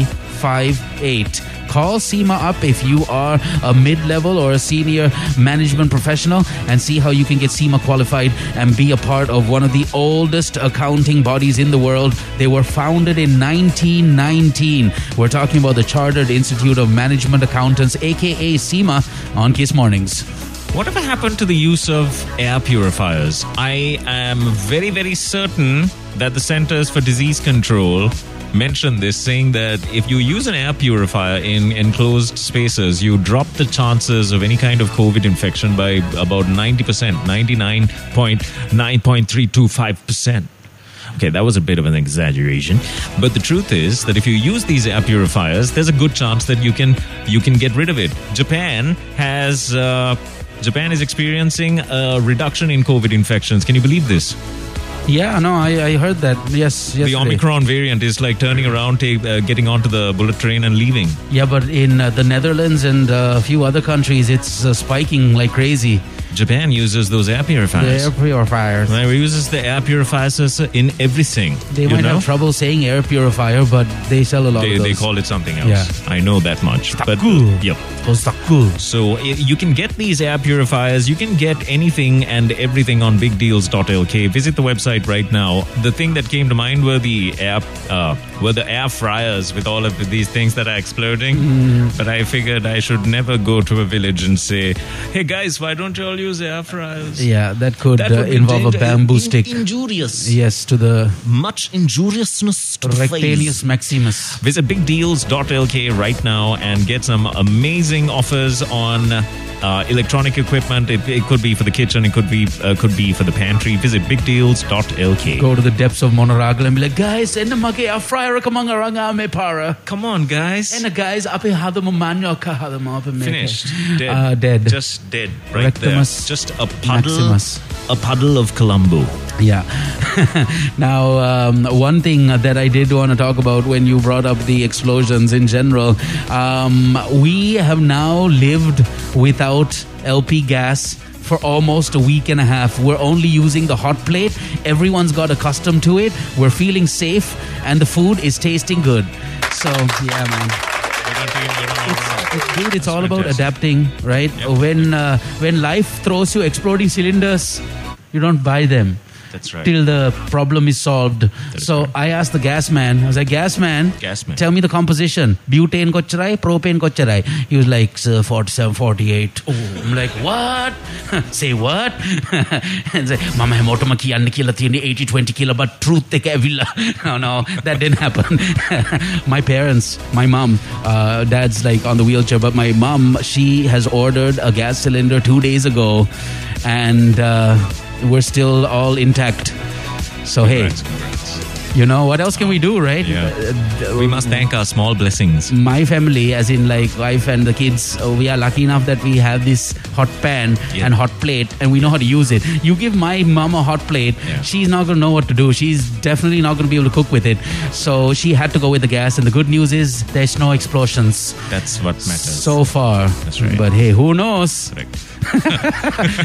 five eight. Call C I M A up if you are a mid-level or a senior management professional, and see how you can get C I M A qualified and be a part of one of the oldest accounting bodies in the world. They were founded in nineteen nineteen. We're talking about the Chartered Institute of Management Accountants, aka C I M A, on KISS Mornings. Whatever happened to the use of air purifiers? I am very, very certain that the Centers for Disease Control mentioned this, saying that if you use an air purifier in enclosed spaces, you drop the chances of any kind of COVID infection by about ninety percent, ninety-nine point nine three two five percent. Okay, that was a bit of an exaggeration. But the truth is that if you use these air purifiers, there's a good chance that you can you can get rid of it. Japan has uh, Japan is experiencing a reduction in COVID infections. Can you believe this? Yeah, no, I, I heard that. Yes, yesterday. The Omicron variant is like turning around, take, uh, getting onto the bullet train and leaving. Yeah, but in uh, the Netherlands and uh, a few other countries, it's uh, spiking like crazy. Japan uses those air purifiers. The air purifiers. Right, we uses the air purifiers in everything. They might know? have trouble saying air purifier, but they sell a lot they, of those. They call it something else. Yeah. I know that much. But, yep. So you can get these air purifiers. You can get anything and everything on big deals dot l k. Visit the website right now. The thing that came to mind were the air uh, were the air fryers with all of these things that are exploding. Mm. But I figured I should never go to a village and say, "Hey guys, why don't you all use air fryers?" Yeah, that could that uh, involve a bamboo in- stick. Injurious. Yes, to the much injuriousness to Rectilius Maximus. Visit big deals dot l k right now and get some amazing offers on uh, electronic equipment. It, it could be for the kitchen. It could be uh, could be for the pantry. Visit big deals dot l k. Go to the depths of Monoragal and be like, "Guys, enna mage air fryer kamangaranga me para." Come on, guys. Enna guys ape hadamu manyoka hadamu ape me. Finished. Dead. Uh, dead. Just dead. Right Rectimus there. Just a puddle. Maximus. A puddle of Colombo. Yeah. Now, um, one thing that I did want to talk about when you brought up the explosions in general, um, we have now lived without L P gas for almost a week and a half. We're only using the hot plate. Everyone's got accustomed to it. We're feeling safe, and the food is tasting good. So, yeah, man. It's, dude, it's all about adapting, right? Yep. When uh, when life throws you exploding cylinders, you don't buy them. That's right. Till the problem is solved. That's so right. I asked the gas man. I was like, gas man, gas man, tell me the composition. Butane kocharai, propane kocharai. He was like, sir, forty-seven, forty-eight. Oh. I'm like, what? Say what? And say, mama hai motor ma kiyanne kila thiyane eighty twenty kila, but truth te kevilla. No, no, that didn't happen. My parents, my mom, uh, dad's like on the wheelchair, but my mom, she has ordered a gas cylinder two days ago, and uh, we're still all intact. So, congrats, hey, congrats. You know, what else can we do, right? Yeah. We must thank our small blessings. My family, as in like wife and the kids, we are lucky enough that we have this hot pan yeah. and hot plate, and we know how to use it. You give my mom a hot plate, yeah. she's not going to know what to do. She's definitely not going to be able to cook with it. So she had to go with the gas, and the good news is there's no explosions. That's what matters. So far. That's right. But hey, who knows? Correct.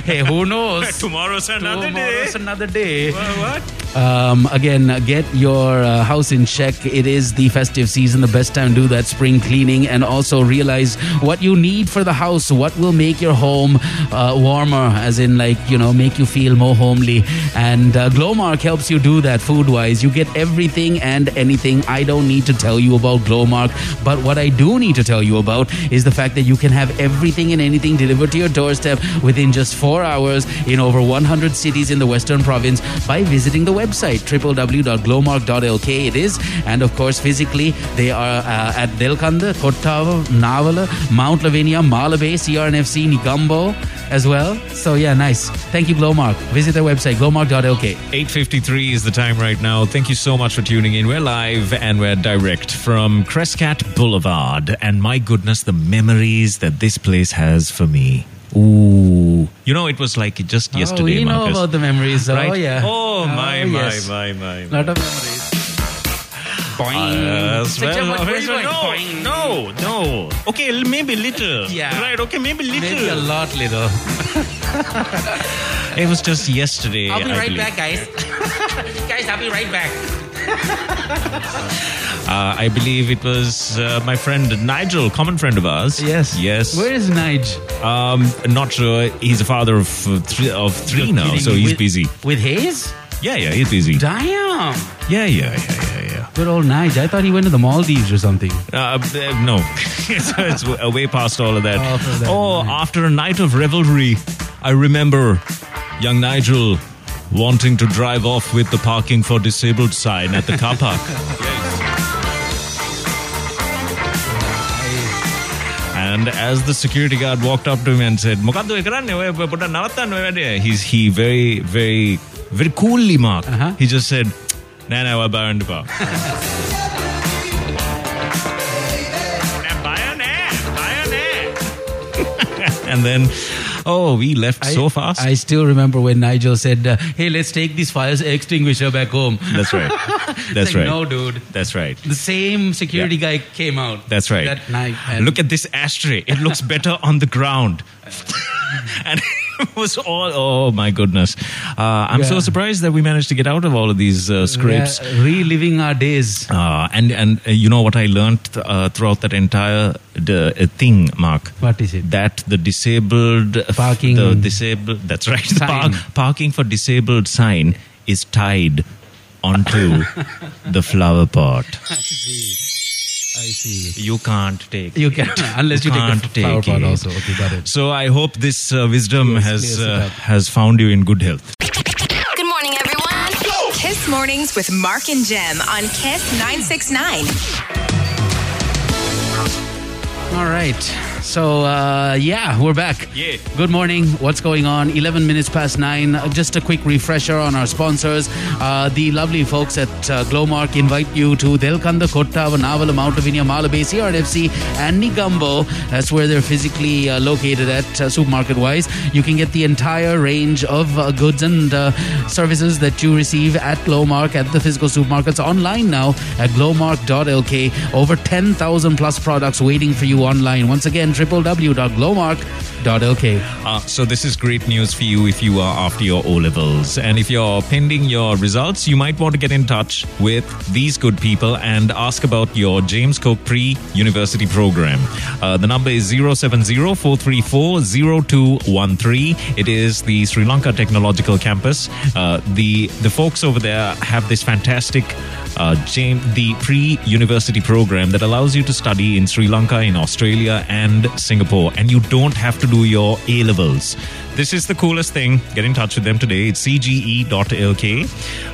Hey, who knows? Tomorrow's another Tomorrow's day. Tomorrow's another day. What? what? Um, again, get your uh, house in check. It is the festive season. The best time to do that spring cleaning, and also realize what you need for the house. What will make your home uh, warmer, as in like, you know, make you feel more homely. And uh, Glomark helps you do that food-wise. You get everything and anything. I don't need to tell you about Glomark, but what I do need to tell you about is the fact that you can have everything and anything delivered to your doorstep within just four hours in over one hundred cities in the Western Province by visiting the website w w w dot glomark dot l k. It is, and of course physically they are uh, at Delkanda, Kottava, Navala, Mount Lavinia, Mahabage, C R F C, Nigambo as well. So yeah, nice. Thank you, Glomark. Visit their website glomark dot l k. eight fifty-three is the time right now. Thank you so much for tuning in. We're live and we're direct from Crescat Boulevard, and my goodness, the memories that this place has for me. Ooh. You know, it was like just yesterday, oh, we Marcus. know about the memories, right? Oh, yeah. Oh, my, oh, my, yes. my, my, my, my. Lot of memories. Boing. Uh, so well, well, well, no, Boing. no, no. Okay, maybe little. Yeah. Right, okay, maybe little. Maybe a lot little. It was just yesterday. I'll be I right believe. back, guys. Guys, I'll be right back. uh, I believe it was uh, my friend Nigel, common friend of ours. Yes. Yes. Where is Nigel? Um, not sure. He's a father of three, of three now, kidding. So he's with, busy. With Hayes? Yeah, yeah, he's busy. Damn. Yeah, yeah, yeah, yeah, yeah. Good old Nigel. I thought he went to the Maldives or something. Uh, uh, no. it's, it's way past all of that. Oh, that oh after a night of revelry, I remember young Nigel wanting to drive off with the parking for disabled sign at the car park. Yes. And as the security guard walked up to him and said, He's, he very, very, very coolly marked. Uh-huh. He just said, "Na na wa baran de pa." And then, oh, we left I, so fast. I still remember when Nigel said, uh, "Hey, let's take this fire extinguisher back home." That's right. That's like, right. No, dude. That's right. The same security yeah. guy came out. That's right. That night. And look at this ashtray. It looks better on the ground. And was all, oh my goodness. Uh, I'm yeah. so surprised that we managed to get out of all of these uh, scrapes. Yeah, reliving our days. Uh, and, and uh, you know what I learned th- uh, throughout that entire the, uh, thing, Mark? What is it? That the disabled... Parking. The disabled, that's right. Park, parking for disabled sign is tied onto the flower pot. I see. I see. You can't take you can, it. Unless you, you can't take, take it. Also. Okay, got it. So I hope this uh, wisdom yes, has uh, has found you in good health. Good morning, everyone. Go! KISS Mornings with Mark and Jem on KISS nine six nine. All right. So, uh, yeah, we're back. Yeah. Good morning. What's going on? eleven minutes past nine. Just a quick refresher on our sponsors. Uh, the lovely folks at uh, Glomark invite you to Delkanda, Kottava, Navala, Mount Lavinia, Mahalabey, C R F C and Nigambo. That's where they're physically uh, located at, uh, supermarket-wise. You can get the entire range of uh, goods and uh, services that you receive at Glomark, at the physical supermarkets, online now at glomark dot l k. Over ten thousand plus products waiting for you online. Once again, w w w dot glomark dot l k. Uh, so this is great news for you if you are after your O-levels. And if you're pending your results, you might want to get in touch with these good people and ask about your James Cook pre-university program. Uh, the number is zero seven zero four three four zero two one three. It is the Sri Lanka Technological Campus. Uh, the, the folks over there have this fantastic uh, James, the pre-university program that allows you to study in Sri Lanka, in Australia, and Singapore, and you don't have to do your A-levels. This is the coolest thing. Get in touch with them today. It's c g e dot l k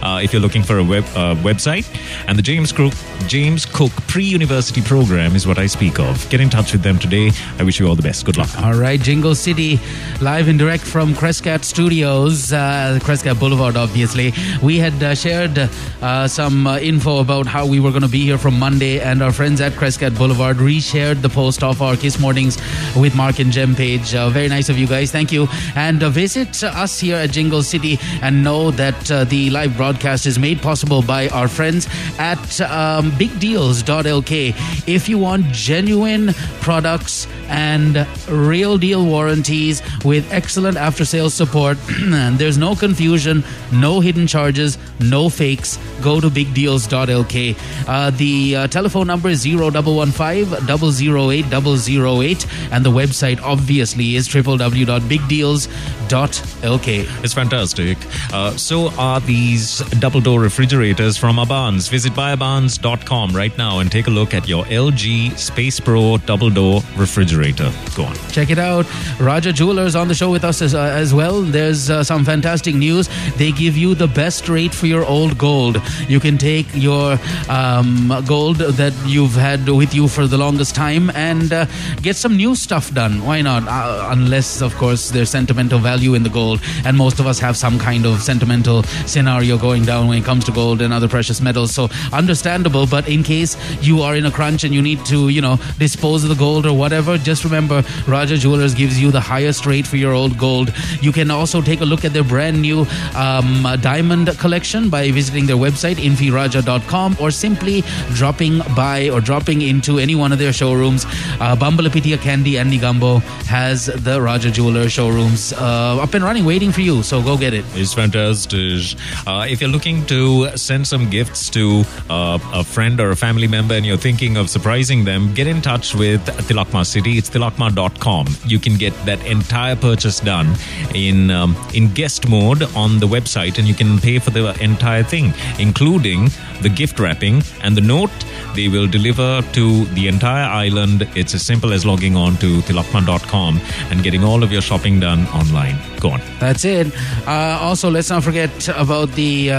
uh, if you're looking for a web uh, website. And the James Cook James Cook pre-university program is what I speak of. Get in touch with them today. I wish you all the best. Good luck. All right, Jingle City, live and direct from Crescat Studios, uh, Crescat Boulevard, obviously. We had uh, shared uh, some uh, info about how we were going to be here from Monday, and our friends at Crescat Boulevard reshared the post of our Kiss Mornings with Mark and Jem page. Uh, very nice of you guys. Thank you. And uh, visit us here at Jingle City and know that uh, the live broadcast is made possible by our friends at um, big deals dot l k. If you want genuine products and real deal warranties with excellent after sales support, and there's no confusion, no hidden charges, no fakes, go to big deals dot l k. Uh, the uh, telephone number is zero one one five zero zero eight zero zero eight, and the website obviously is w w w dot big deals dot l k. It's fantastic. Uh, so are these double door refrigerators from Abans. Visit buy abans dot com right now and take a look at your L G Space Pro double door refrigerator. Go on. Check it out. Raja Jewelers on the show with us as, uh, as well. There's uh, some fantastic news. They give you the best rate for your old gold. You can take your um, gold that you've had with you for the longest time and uh, get some new stuff done. Why not? Uh, unless, of course, there's sentimental value in the gold, and most of us have some kind of sentimental scenario going down when it comes to gold and other precious metals, so understandable. But in case you are in a crunch and you need to, you know, dispose of the gold or whatever, just remember Raja Jewelers gives you the highest rate for your old gold. You can also take a look at their brand new um, diamond collection by visiting their website infiraja dot com, or simply dropping by or dropping into any one of their showrooms. uh, Bambalapitiya, Kandy and Nigambo has the Raja Jeweler showroom Uh, up and running, waiting for you, so go get it. It's fantastic. Uh, if you're looking to send some gifts to uh, a friend or a family member and you're thinking of surprising them, get in touch with Tilakma City. It's tilakma dot com. You can get that entire purchase done in um, in guest mode on the website, and you can pay for the entire thing, including the gift wrapping and the note they will deliver to the entire island. It's as simple as logging on to tilakma dot com and getting all of your shopping done online. Go on. That's it. Uh, also, let's not forget about the uh,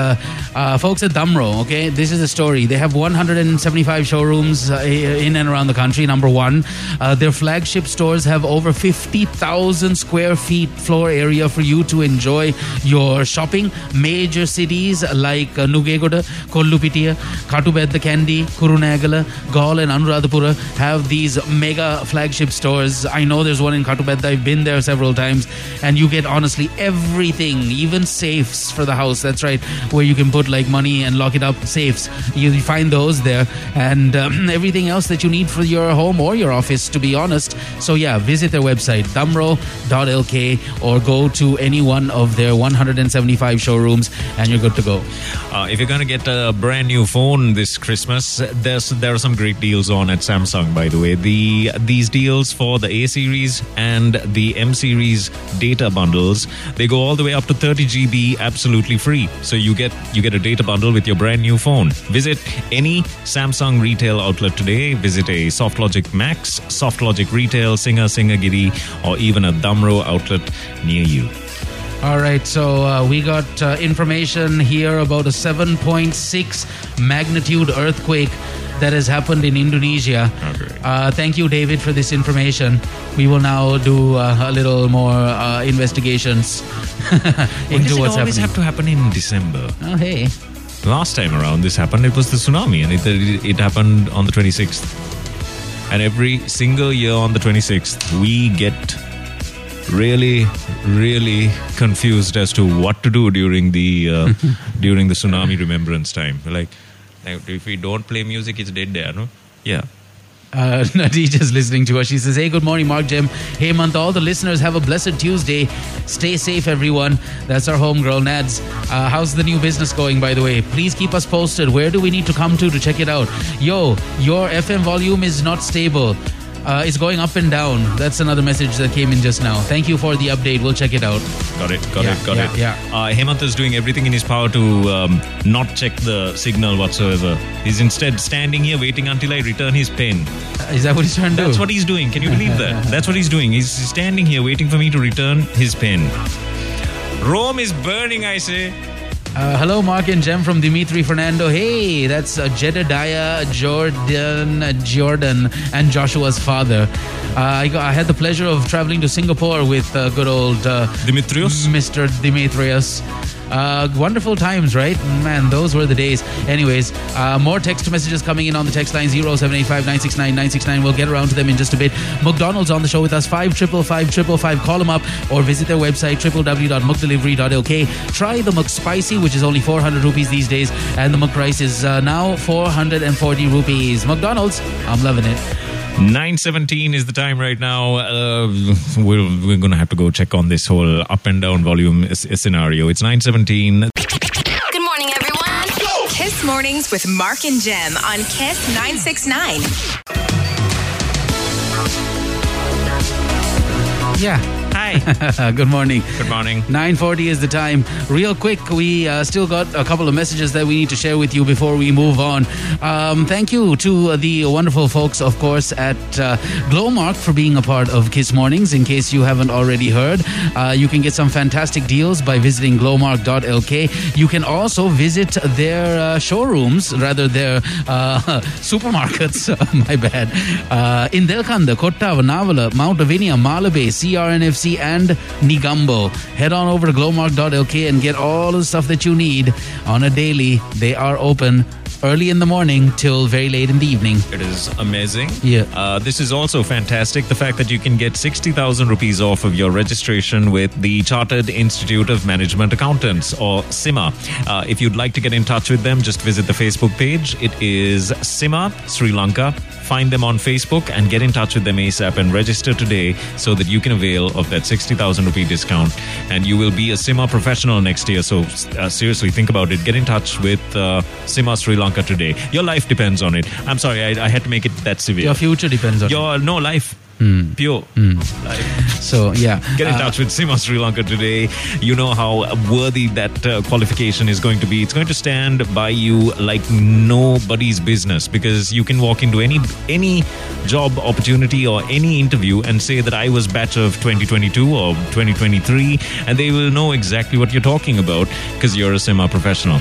uh, folks at Damro. Okay, this is the story. They have one hundred seventy-five showrooms uh, in and around the country. Number one, uh, their flagship stores have over fifty thousand square feet floor area for you to enjoy your shopping. Major cities like uh, Nugegoda, Kollupitiya, Kattupeddakandy, Kurunagala, Gaul, and Anuradhapura have these mega flagship stores. I know there's one in Kattupedda. I've been there several times. And you get honestly everything, even safes for the house. That's right, where you can put like money and lock it up, safes. You find those there, and um, everything else that you need for your home or your office, to be honest. honest. So yeah, visit their website, damro dot l k, or go to any one of their one hundred seventy-five showrooms and you're good to go. Uh, if you're going to get a brand new phone this Christmas, there's there are some great deals on at Samsung, by the way. The These deals for the A series and the M series data bundles, they go all the way up to thirty gigabytes absolutely free. So you get you get a data bundle with your brand new phone. Visit any Samsung retail outlet today. Visit a SoftLogic Max, SoftLogic Retail, Singer, Singagiri, or even a Damro outlet near you. All right, so uh, we got uh, information here about a seven point six magnitude earthquake that has happened in Indonesia. Okay. Uh, thank you, David, for this information. We will now do uh, a little more uh, investigations into what's happening. Why does it always have to happen in December? Oh, hey. Last time around this happened, it was the tsunami, and it, it happened on the twenty-sixth. And every single year on the twenty-sixth, we get really, really confused as to what to do during the uh, during the tsunami remembrance time. Like, like, if we don't play music, it's dead there, no? Yeah. Uh, Nadija's listening to us. She says, hey, good morning, Mark, Jim. Hey, Mantha, all the listeners, have a blessed Tuesday. Stay safe, everyone. That's our homegirl, Nads. Uh, how's the new business going, by the way? Please keep us posted. Where do we need to come to to check it out? Yo, your F M volume is not stable. Uh, it's going up and down. That's another message that came in just now. Thank you for the update. We'll check it out. Got it. Got yeah, it. Got yeah, it. Yeah. Uh, Hemant is doing everything in his power to um, not check the signal whatsoever. He's instead standing here waiting until I return his pen. Uh, is that what he's trying to do? That's what he's doing. Can you believe that? That's what he's doing. He's standing here waiting for me to return his pen. Rome is burning, I say. Uh, hello, Mark and Jem from Dimitri Fernando. Hey, that's uh, Jedediah, Jordan, Jordan, and Joshua's father. Uh, I, got, I had the pleasure of traveling to Singapore with uh, good old uh, Dimitrios, Mister Dimitrios. Uh, wonderful times, right? Man, those were the days. Anyways, uh, more text messages coming in on the text line zero seven eight five nine six nine nine six nine. We'll get around to them in just a bit. McDonald's on the show with us, five five five five five five. Call them up or visit their website, w w w dot mc delivery dot l k. Try the McSpicy, which is only four hundred rupees these days, and the McRice is uh, now four hundred forty rupees. McDonald's, I'm loving it. nine seventeen is the time right now. Uh, we're we're going to have to go check on this whole up and down volume s- scenario. It's nine seventeen. Good morning, everyone. Go! Kiss Mornings with Mark and Jem on KISS nine six nine. Yeah. Hi. Good morning. Good morning. nine forty is the time. Real quick, we uh, still got a couple of messages that we need to share with you before we move on. Um, thank you to the wonderful folks, of course, at uh, Glomark for being a part of Kiss Mornings. In case you haven't already heard, uh, you can get some fantastic deals by visiting glomark dot l k. You can also visit their uh, showrooms, rather their uh, supermarkets, my bad, uh, in Delkanda, Kottava, Navala, Mount Lavinia, Mahabage, C R F C, and Nigambo. Head on over to glowmark dot l k and get all the stuff that you need on a daily. They are open early in the morning till very late in the evening. It is amazing. Yeah. Uh, this is also fantastic. The fact that you can get sixty thousand rupees off of your registration with the Chartered Institute of Management Accountants, or CIMA. Uh, if you'd like to get in touch with them, just visit the Facebook page. It is CIMA Sri Lanka. Find them on Facebook and get in touch with them ASAP and register today so that you can avail of that sixty thousand rupee discount. And you will be a CIMA professional next year. So uh, seriously, think about it. Get in touch with uh, CIMA Sri Lanka today. Your life depends on it. I'm sorry, I, I had to make it that severe. Your future depends on Your, it. No, life. Mm. Pure. Mm. Life. So, yeah. Get in uh, touch with CIMA Sri Lanka today. You know how worthy that uh, qualification is going to be. It's going to stand by you like nobody's business, because you can walk into any any job opportunity or any interview and say that I was batch of twenty twenty-two or twenty twenty-three, and they will know exactly what you're talking about because you're a CIMA professional.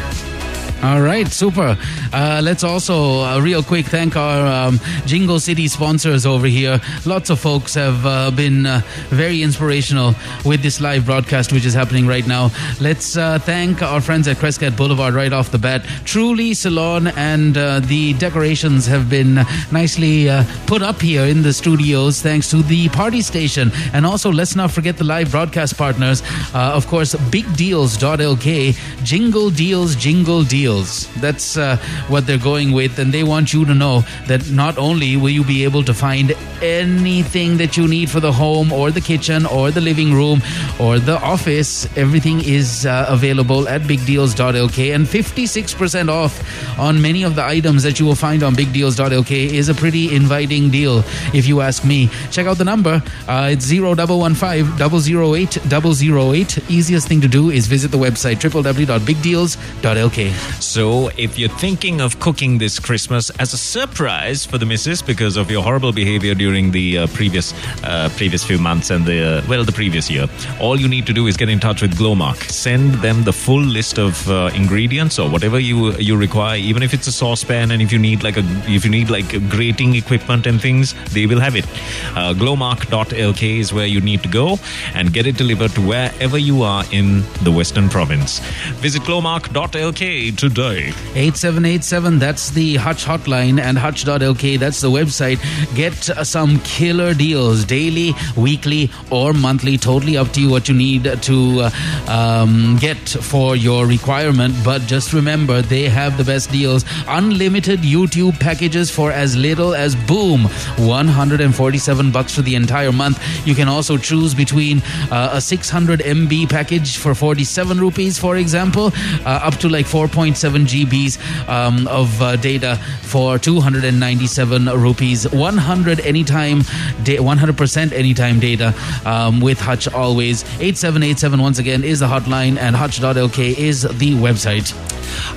All right, super. Uh, let's also, uh, real quick, thank our um, Jingle City sponsors over here. Lots of folks have uh, been uh, very inspirational with this live broadcast, which is happening right now. Let's uh, thank our friends at Crescat Boulevard right off the bat. Truly Ceylon, and uh, the decorations have been nicely uh, put up here in the studios, thanks to the Party Station. And also, let's not forget the live broadcast partners. Uh, of course, big deals dot l k, Jingle Deals, Jingle Deals. deals. That's uh, what they're going with, and they want you to know that not only will you be able to find anything that you need for the home or the kitchen or the living room or the office, everything is uh, available at big deals dot l k, and fifty-six percent off on many of the items that you will find on big deals dot l k is a pretty inviting deal, if you ask me. Check out the number. Uh, it's zero one one five zero zero eight zero zero eight. Easiest thing to do is visit the website w w w dot big deals dot l k. So if you're thinking of cooking this Christmas as a surprise for the missus because of your horrible behavior during the uh, previous uh, previous few months and the uh, well the previous year, all you need to do is get in touch with Glomark. Send them the full list of uh, ingredients or whatever you you require, even if it's a saucepan, and if you need like a if you need like grating equipment and things, they will have it. Uh, glomark dot l k is where you need to go and get it delivered to wherever you are in the Western Province. Visit glomark dot l k today. eight seven eight seven, that's the Hutch hotline, and hutch dot l k, that's the website. Get uh, some killer deals, daily, weekly or monthly, totally up to you what you need to uh, um, get for your requirement. But just remember, they have the best deals. Unlimited YouTube packages for as little as, boom, one hundred forty-seven bucks for the entire month. You can also choose between uh, a six hundred M B package for forty-seven rupees, for example, uh, up to like four point seven G Bs um, of uh, data for two hundred ninety-seven rupees. one hundred anytime, da- one hundred percent anytime data um, with Hutch always. eight seven eight seven once again is the hotline, and hutch dot l k is the website.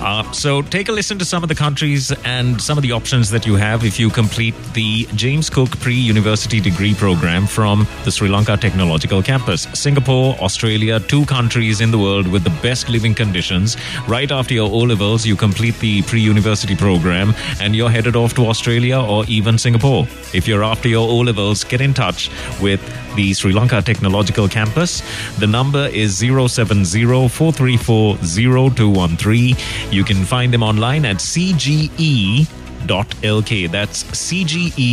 Uh, so take a listen to some of the countries and some of the options that you have if you complete the James Cook pre-university degree program from the Sri Lanka Technological Campus. Singapore, Australia, two countries in the world with the best living conditions. Right after your O-levels, you complete the pre-university program and you're headed off to Australia or even Singapore. If you're after your O-levels, get in touch with the Sri Lanka Technological Campus. The number is zero seven zero four three four zero two one three. You can find them online at C G E dot l k. That's C G E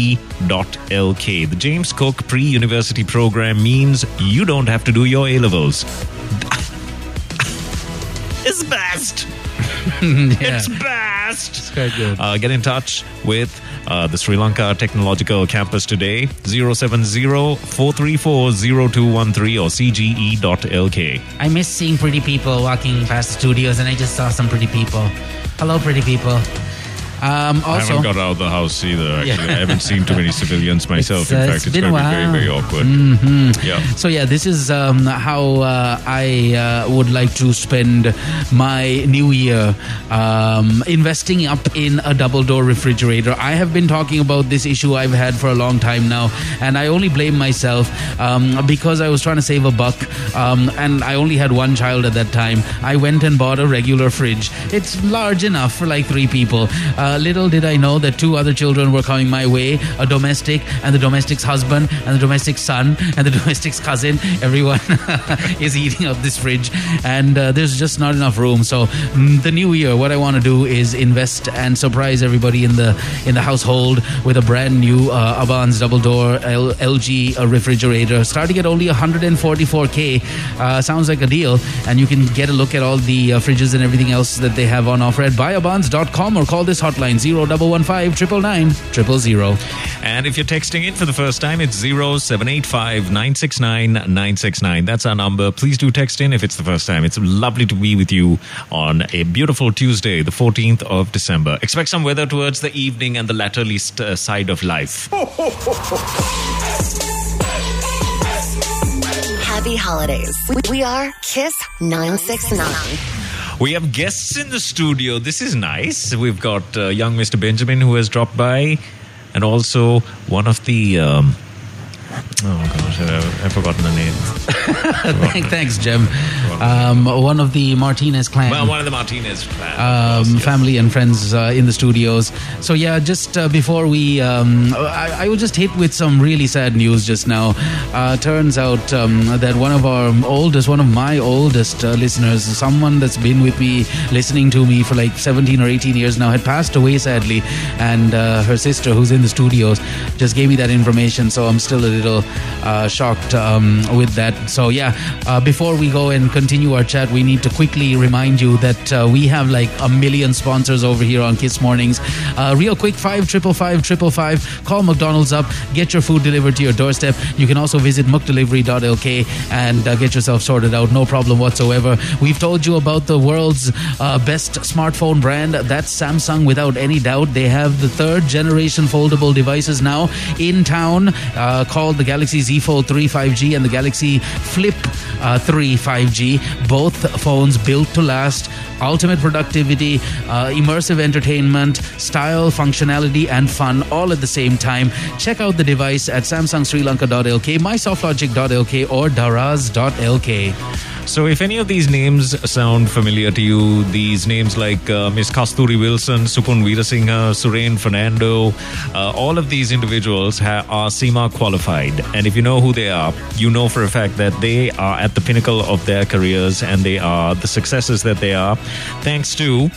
dot l k. The James Cook pre-university program means you don't have to do your A-levels. It's best. Yeah. It's best. It's quite good. Uh, get in touch with uh, the Sri Lanka Technological Campus today. zero seven zero four three four zero two one three or C G E dot l k. I miss seeing pretty people walking past the studios, and I just saw some pretty people. Hello, pretty people. Um, also, I haven't got out of the house either, actually. Yeah. I haven't seen too many civilians myself. It's, uh, in fact, it's, it's going to be very, very awkward. Mm-hmm. Yeah. So, yeah, this is um, how uh, I uh, would like to spend my new year, um, investing up in a double-door refrigerator. I have been talking about this issue I've had for a long time now, and I only blame myself um, because I was trying to save a buck, um, and I only had one child at that time. I went and bought a regular fridge. It's large enough for like three people. Um, Uh, little did I know that two other children were coming my way, a domestic and the domestic's husband and the domestic's son and the domestic's cousin. Everyone is eating up this fridge, and uh, there's just not enough room. So mm, the new year, what I want to do is invest and surprise everybody in the in the household with a brand new uh, Abans double door L- LG uh, refrigerator, starting at only one hundred forty-four K. Uh, sounds like a deal, and you can get a look at all the uh, fridges and everything else that they have on offer at buy abans dot com, or call this hotline line zero one one five nine nine nine zero zero. And if you're texting in for the first time, it's zero seven eight five nine six nine nine six nine. That's our number. Please do text in if it's the first time. It's lovely to be with you on a beautiful Tuesday, the fourteenth of December. Expect some weather towards the evening and the latterly uh, side of life. Happy holidays. We are KISS nine six nine. We have guests in the studio. This is nice. We've got uh, young Mister Benjamin, who has dropped by, and also one of the... Um Oh, gosh, uh, I've forgotten the name. Forgotten. Thanks, Jem. Um, one of the Martinez clan. Well, one of the Martinez clan. Um, course, yes. Family and friends uh, in the studios. So, yeah, just uh, before we... Um, I, I was just hit with some really sad news just now. Uh, turns out um, that one of our oldest, one of my oldest uh, listeners, someone that's been with me, listening to me for like seventeen or eighteen years now, had passed away, sadly. And uh, her sister, who's in the studios, just gave me that information. So I'm still a little little uh, shocked um, with that. So yeah, uh, before we go and continue our chat, we need to quickly remind you that uh, we have like a million sponsors over here on Kiss Mornings. Uh, real quick, five five five five five five. Call McDonald's up, get your food delivered to your doorstep. You can also visit mcdelivery dot l k and uh, get yourself sorted out. No problem whatsoever. We've told you about the world's uh, best smartphone brand. That's Samsung, without any doubt. They have the third generation foldable devices now in town, uh, called the Galaxy Z Fold three five G and the Galaxy Flip uh, three five G. Both phones built to last. Ultimate productivity, uh, immersive entertainment, style, functionality, and fun all at the same time. Check out the device at samsung sri lanka dot l k, my soft logic dot l k, or daraz dot l k. So if any of these names sound familiar to you, these names like uh, Miss Kasturi Wilson, Supun Veerasinghe, Suren Fernando, uh, all of these individuals ha- are CIMA qualified. And if you know who they are, you know for a fact that they are at the pinnacle of their careers, and they are the successes that they are thanks to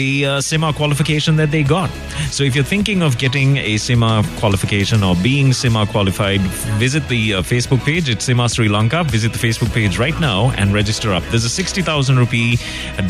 the uh, CIMA qualification that they got. So if you're thinking of getting a CIMA qualification or being CIMA qualified, visit the uh, Facebook page. It's CIMA Sri Lanka. Visit the Facebook page right now and register up. There's a sixty thousand rupee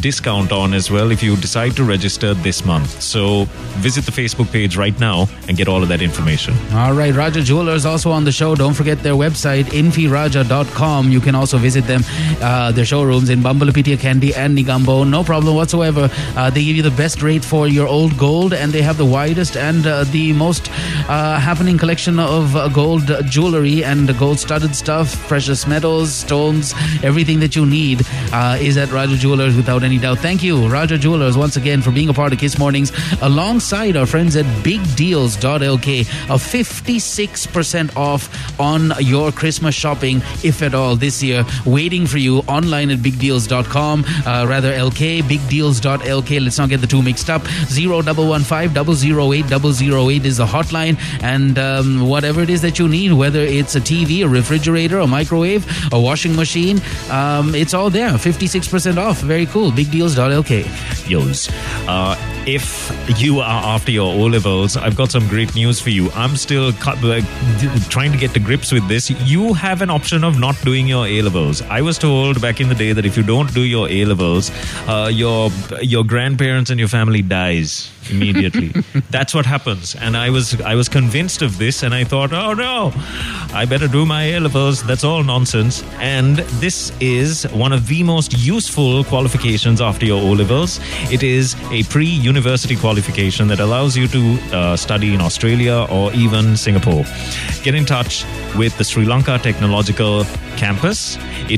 discount on as well if you decide to register this month. So visit the Facebook page right now and get all of that information. All right, Raja Jewelers also on the show. Don't forget their website, infi raja dot com. You can also visit them, uh, their showrooms in Bambalapitiya, Kandy, and Nigambo. No problem whatsoever. Uh, they give you the best rate for your old gold, and they have the widest and uh, the most uh, happening collection of uh, gold jewelry and gold studded stuff, precious metals, stones, everything that you you need uh, is at Raja Jewelers, without any doubt. Thank you, Raja Jewelers, once again for being a part of Kiss Mornings, alongside our friends at big deals dot l k. A fifty-six percent off on your Christmas shopping, if at all, this year, waiting for you online at big deals dot com, uh, rather L K, big deals dot l k. Let's not get the two mixed up. zero one one five zero zero eight zero zero eight is the hotline, and um, whatever it is that you need, whether it's a T V, a refrigerator, a microwave, a washing machine, um, it's all there. fifty-six percent off. Very cool. big deals dot l k. Yos. Uh, if you are after your O-levels, I've got some great news for you. I'm still cut, like, trying to get to grips with this. You have an option of not doing your A-levels. I was told back in the day that if you don't do your A-levels, uh, your your grandparents and your family dies immediately. That's what happens. And I was I was convinced of this, and I thought, oh no, I better do my A-levels. That's all nonsense. And this is one of the most useful qualifications after your O-levels. It is a pre-university qualification that allows you to uh, study in Australia or even Singapore. Get in touch with the Sri Lanka Technological Campus.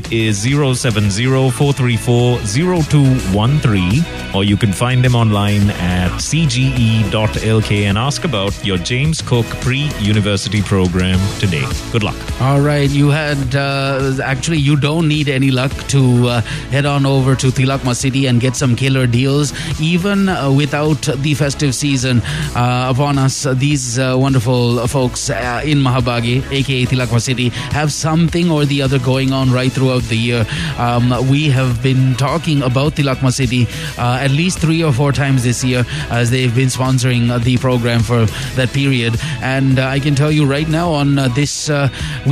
It is zero seven zero four three four zero two one three, or you can find them online at c g e dot l k and ask about your James Cook pre-university program today. Good luck. All right, you had uh, actually you don't need any luck to uh, head on over to Tilakma City and get some killer deals, even uh, without the festive season uh, upon us. These uh, wonderful folks uh, in Mahabage, aka Tilakma City, have something or the other going on right throughout the year. Um, we have been talking about Tilakma City uh, at least three or four times this year, as they've been sponsoring uh, the program for that period. And uh, I can tell you right now, on uh, this uh,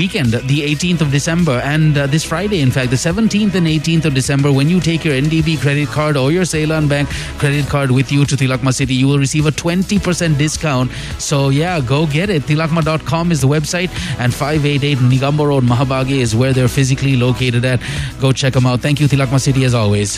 weekend, the eighteenth of December, and uh, this Friday, in fact, the seventeenth and eighteenth of December, when you take your N D B credit card or your Ceylon Bank credit card with you to Tilakma City, you will receive a twenty percent discount. So yeah, go get it. tilakma dot com is the website, and five eighty-eight Nigambo Road, Mahabage, is where they're physically located at. Go check them out. Thank you, Tilakma City, as always.